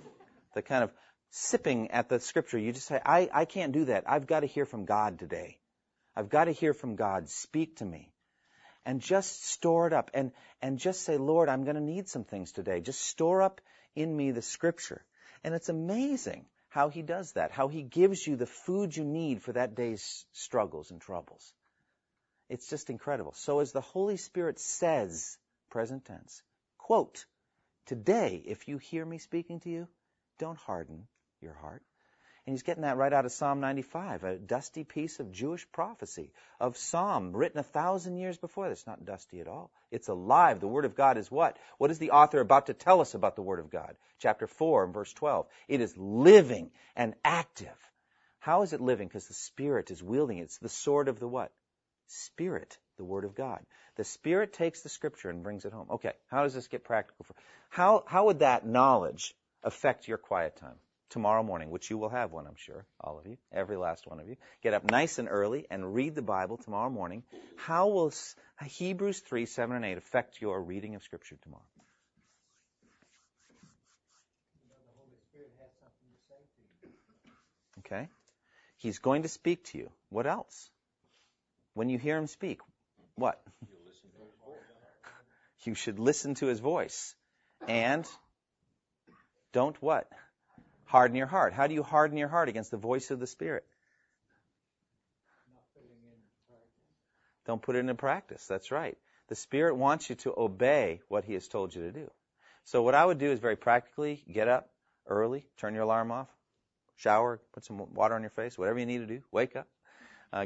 the kind of sipping at the Scripture. You just say, I can't do that. I've got to hear from God today. I've got to hear from God. Speak to me. And just store it up, and just say, Lord, I'm going to need some things today. Just store up in me the Scripture. And it's amazing how he does that, how he gives you the food you need for that day's struggles and troubles. It's just incredible. So as the Holy Spirit says, present tense, quote, today, if you hear me speaking to you, don't harden your heart. And he's getting that right out of Psalm 95, a dusty piece of Jewish prophecy, of psalm written 1,000 years before this. It's not dusty at all. It's alive. The Word of God is what? What is the author about to tell us about the Word of God? Chapter 4 and verse 12. It is living and active. How is it living? Because the Spirit is wielding it. It's the sword of the what? Spirit, the Word of God. The Spirit takes the Scripture and brings it home. Okay, how does this get practical? How would that knowledge affect your quiet time tomorrow morning, which you will have one, I'm sure, all of you, every last one of you. Get up nice and early and read the Bible tomorrow morning. How will Hebrews 3, 7, and 8 affect your reading of Scripture tomorrow? The Holy Spirit has something to say to you. Okay. He's going to speak to you. What else? When you hear him speak, what? You should listen to his voice. And don't what? Harden your heart. How do you harden your heart against the voice of the Spirit? Don't put it into practice. That's right. The Spirit wants you to obey what he has told you to do. So what I would do is very practically get up early, turn your alarm off, shower, put some water on your face, whatever you need to do. Wake up,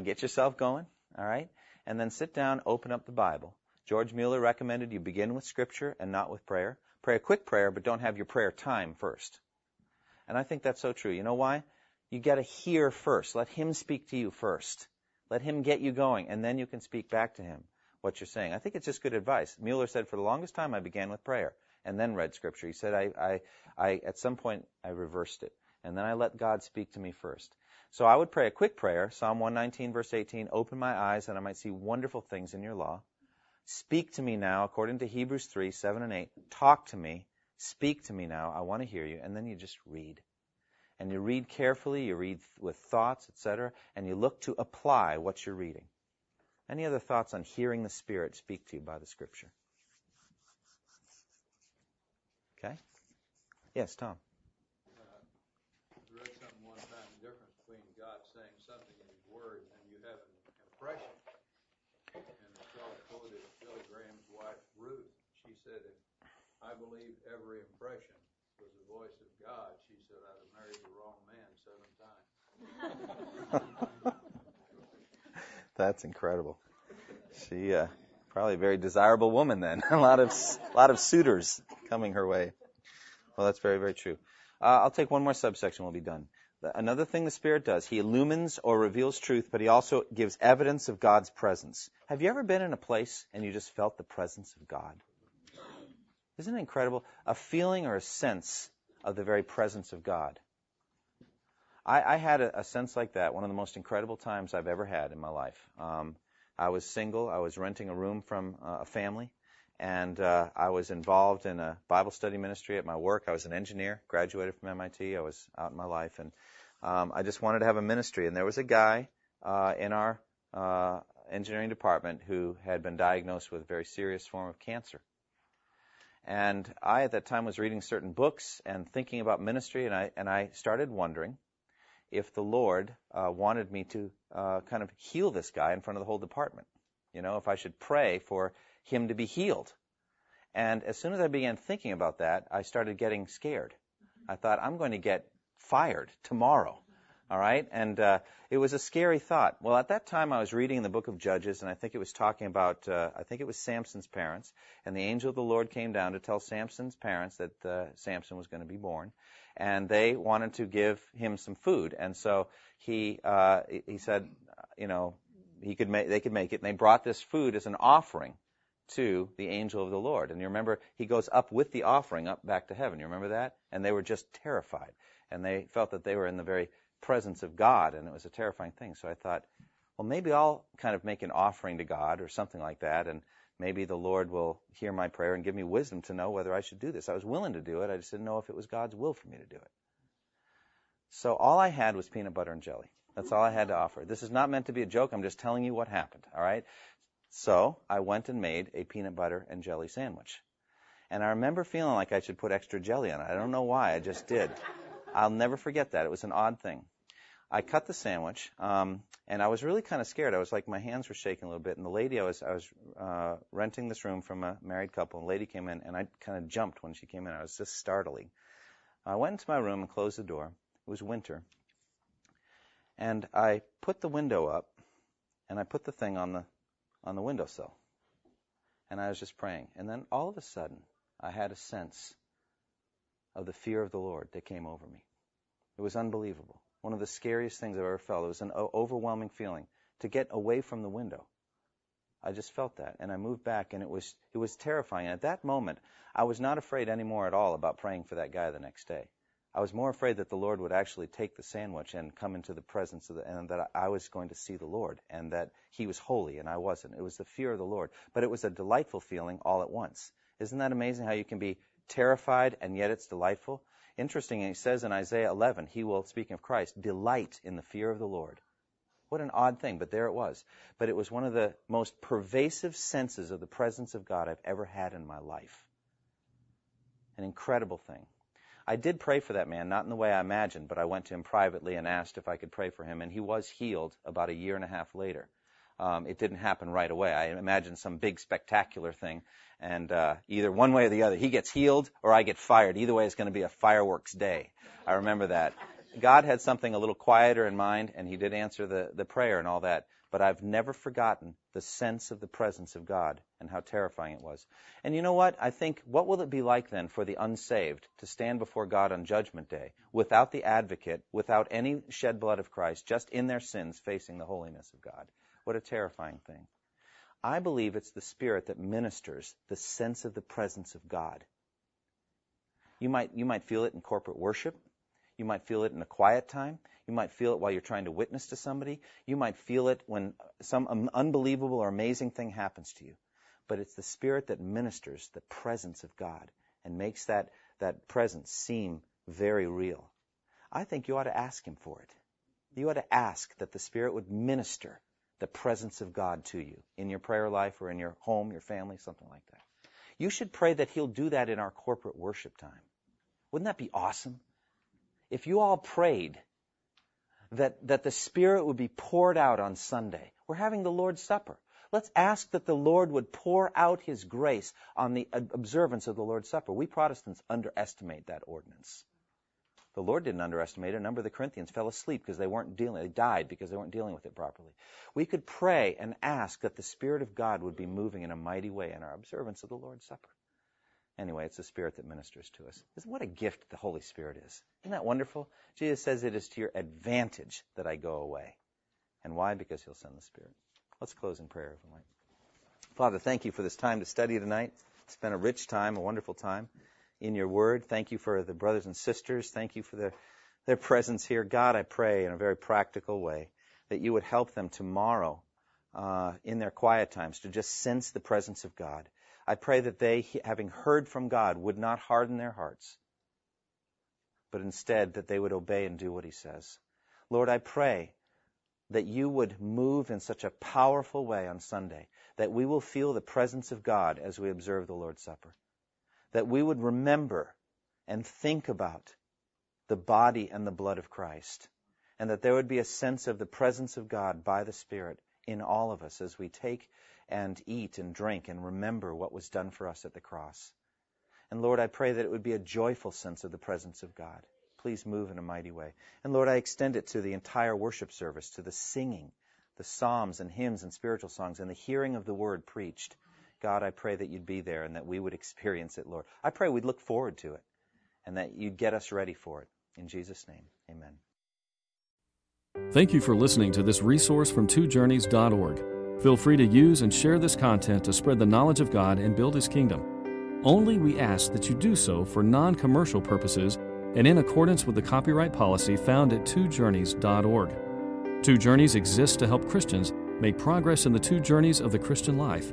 get yourself going, all right? And then sit down, open up the Bible. George Mueller recommended you begin with Scripture and not with prayer. Pray a quick prayer, but don't have your prayer time first. And I think that's so true. You know why? You got to hear first. Let him speak to you first. Let him get you going, and then you can speak back to him what you're saying. I think it's just good advice. Mueller said, for the longest time, I began with prayer and then read Scripture. He said, I at some point, I reversed it, and then I let God speak to me first. So I would pray a quick prayer, Psalm 119, verse 18, open my eyes that I might see wonderful things in your law. Speak to me now, according to Hebrews 3, 7 and 8. Talk to me. Speak to me now. I want to hear you. And then you just read. And you read carefully. You read with thoughts, etc. And you look to apply what you're reading. Any other thoughts on hearing the Spirit speak to you by the Scripture? Okay? Yes, Tom. I read something one time, the difference between God saying something in his Word and you have an impression. And the fellow quoted Billy Graham's wife, Ruth. She said, if I believe every impression was the voice of God, she said, I'd have married the wrong man 7 times. That's incredible. She probably a very desirable woman then. a lot of suitors coming her way. Well, that's very, very true. I'll take one more subsection. We'll be done. Another thing the Spirit does, he illumines or reveals truth, but he also gives evidence of God's presence. Have you ever been in a place and you just felt the presence of God? Isn't it incredible? A feeling or a sense of the very presence of God. I had a sense like that, one of the most incredible times I've ever had in my life. I was single. I was renting a room from a family, and I was involved in a Bible study ministry at my work. I was an engineer, graduated from MIT. I was out in my life, and I just wanted to have a ministry. And there was a guy in our engineering department who had been diagnosed with a very serious form of cancer. And I, at that time, was reading certain books and thinking about ministry, and I started wondering if the Lord wanted me to kind of heal this guy in front of the whole department. You know, if I should pray for him to be healed. And as soon as I began thinking about that, I started getting scared. I thought, I'm going to get fired tomorrow. All right? And it was a scary thought. Well, at that time, I was reading the book of Judges, and I think it was talking about, I think it was Samson's parents. And the angel of the Lord came down to tell Samson's parents that Samson was going to be born. And they wanted to give him some food. And so he said, you know, they could make it. And they brought this food as an offering to the angel of the Lord. And you remember, he goes up with the offering, up back to heaven. You remember that? And they were just terrified. And they felt that they were in the very presence of God, and it was a terrifying thing. So I thought, well, maybe I'll kind of make an offering to God or something like that, and maybe the Lord will hear my prayer and give me wisdom to know whether I should do this. I was willing to do it. I just didn't know if it was God's will for me to do it. So all I had was peanut butter and jelly. That's all I had to offer. This is not meant to be a joke. I'm just telling you what happened, all right? So I went and made a peanut butter and jelly sandwich. And I remember feeling like I should put extra jelly on it. I don't know why. I just did. I'll never forget that. It was an odd thing. I cut the sandwich, and I was really kind of scared. I was like, my hands were shaking a little bit, and the lady, I was renting this room from a married couple, and the lady came in, and I kind of jumped when she came in. I was just startling. I went into my room and closed the door. It was winter. And I put the window up, and I put the thing on the windowsill. And I was just praying. And then all of a sudden, I had a sense of the fear of the Lord that came over me. It was unbelievable. One of the scariest things I've ever felt. It was an overwhelming feeling to get away from the window. I just felt that, and I moved back, and it was terrifying. And at that moment, I was not afraid anymore at all about praying for that guy the next day. I was more afraid that the Lord would actually take the sandwich and come into the presence of and that I was going to see the Lord, and that He was holy, and I wasn't. It was the fear of the Lord, but it was a delightful feeling all at once. Isn't that amazing how you can be terrified, and yet it's delightful? Interesting, he says in Isaiah 11, he will, speaking of Christ, delight in the fear of the Lord. What an odd thing, but there it was. But it was one of the most pervasive senses of the presence of God I've ever had in my life. An incredible thing. I did pray for that man, not in the way I imagined, but I went to him privately and asked if I could pray for him, and he was healed about 1.5 years later. It didn't happen right away. I imagine some big spectacular thing, and either one way or the other, he gets healed or I get fired. Either way, it's going to be a fireworks day. I remember that. God had something a little quieter in mind, and He did answer the prayer and all that, but I've never forgotten the sense of the presence of God and how terrifying it was. And you know what? I think, what will it be like then for the unsaved to stand before God on Judgment Day without the advocate, without any shed blood of Christ, just in their sins facing the holiness of God? What a terrifying thing. I believe it's the Spirit that ministers the sense of the presence of God. You might feel it in corporate worship. You might feel it in a quiet time. You might feel it while you're trying to witness to somebody. You might feel it when some unbelievable or amazing thing happens to you. But it's the Spirit that ministers the presence of God and makes that presence seem very real. I think you ought to ask Him for it. You ought to ask that the Spirit would minister the presence of God to you in your prayer life or in your home, your family, something like that. You should pray that He'll do that in our corporate worship time. Wouldn't that be awesome? If you all prayed that the Spirit would be poured out on Sunday. We're having the Lord's Supper. Let's ask that the Lord would pour out His grace on the observance of the Lord's Supper. We Protestants underestimate that ordinance. The Lord didn't underestimate it. A number of the Corinthians fell asleep because they died because they weren't dealing with it properly. We could pray and ask that the Spirit of God would be moving in a mighty way in our observance of the Lord's Supper. Anyway, it's the Spirit that ministers to us. What a gift the Holy Spirit is. Isn't that wonderful? Jesus says, it is to your advantage that I go away. And why? Because He'll send the Spirit. Let's close in prayer, if we might. Father, thank You for this time to study tonight. It's been a rich time, a wonderful time in Your Word. Thank You for the brothers and sisters. Thank You for their presence here. God, I pray in a very practical way that You would help them tomorrow in their quiet times to just sense the presence of God. I pray that they, having heard from God, would not harden their hearts, but instead that they would obey and do what He says. Lord, I pray that You would move in such a powerful way on Sunday that we will feel the presence of God as we observe the Lord's Supper, that we would remember and think about the body and the blood of Christ, and that there would be a sense of the presence of God by the Spirit in all of us as we take and eat and drink and remember what was done for us at the cross. And Lord, I pray that it would be a joyful sense of the presence of God. Please move in a mighty way. And Lord, I extend it to the entire worship service, to the singing, the psalms and hymns and spiritual songs, and the hearing of the word preached. God, I pray that you'd be there and that we would experience it, Lord. I pray we'd look forward to it and that you'd get us ready for it. In Jesus' name, amen. Thank you for listening to this resource from twojourneys.org. Feel free to use and share this content to spread the knowledge of God and build His kingdom. Only we ask that you do so for non-commercial purposes and in accordance with the copyright policy found at twojourneys.org. Two Journeys exists to help Christians make progress in the two journeys of the Christian life,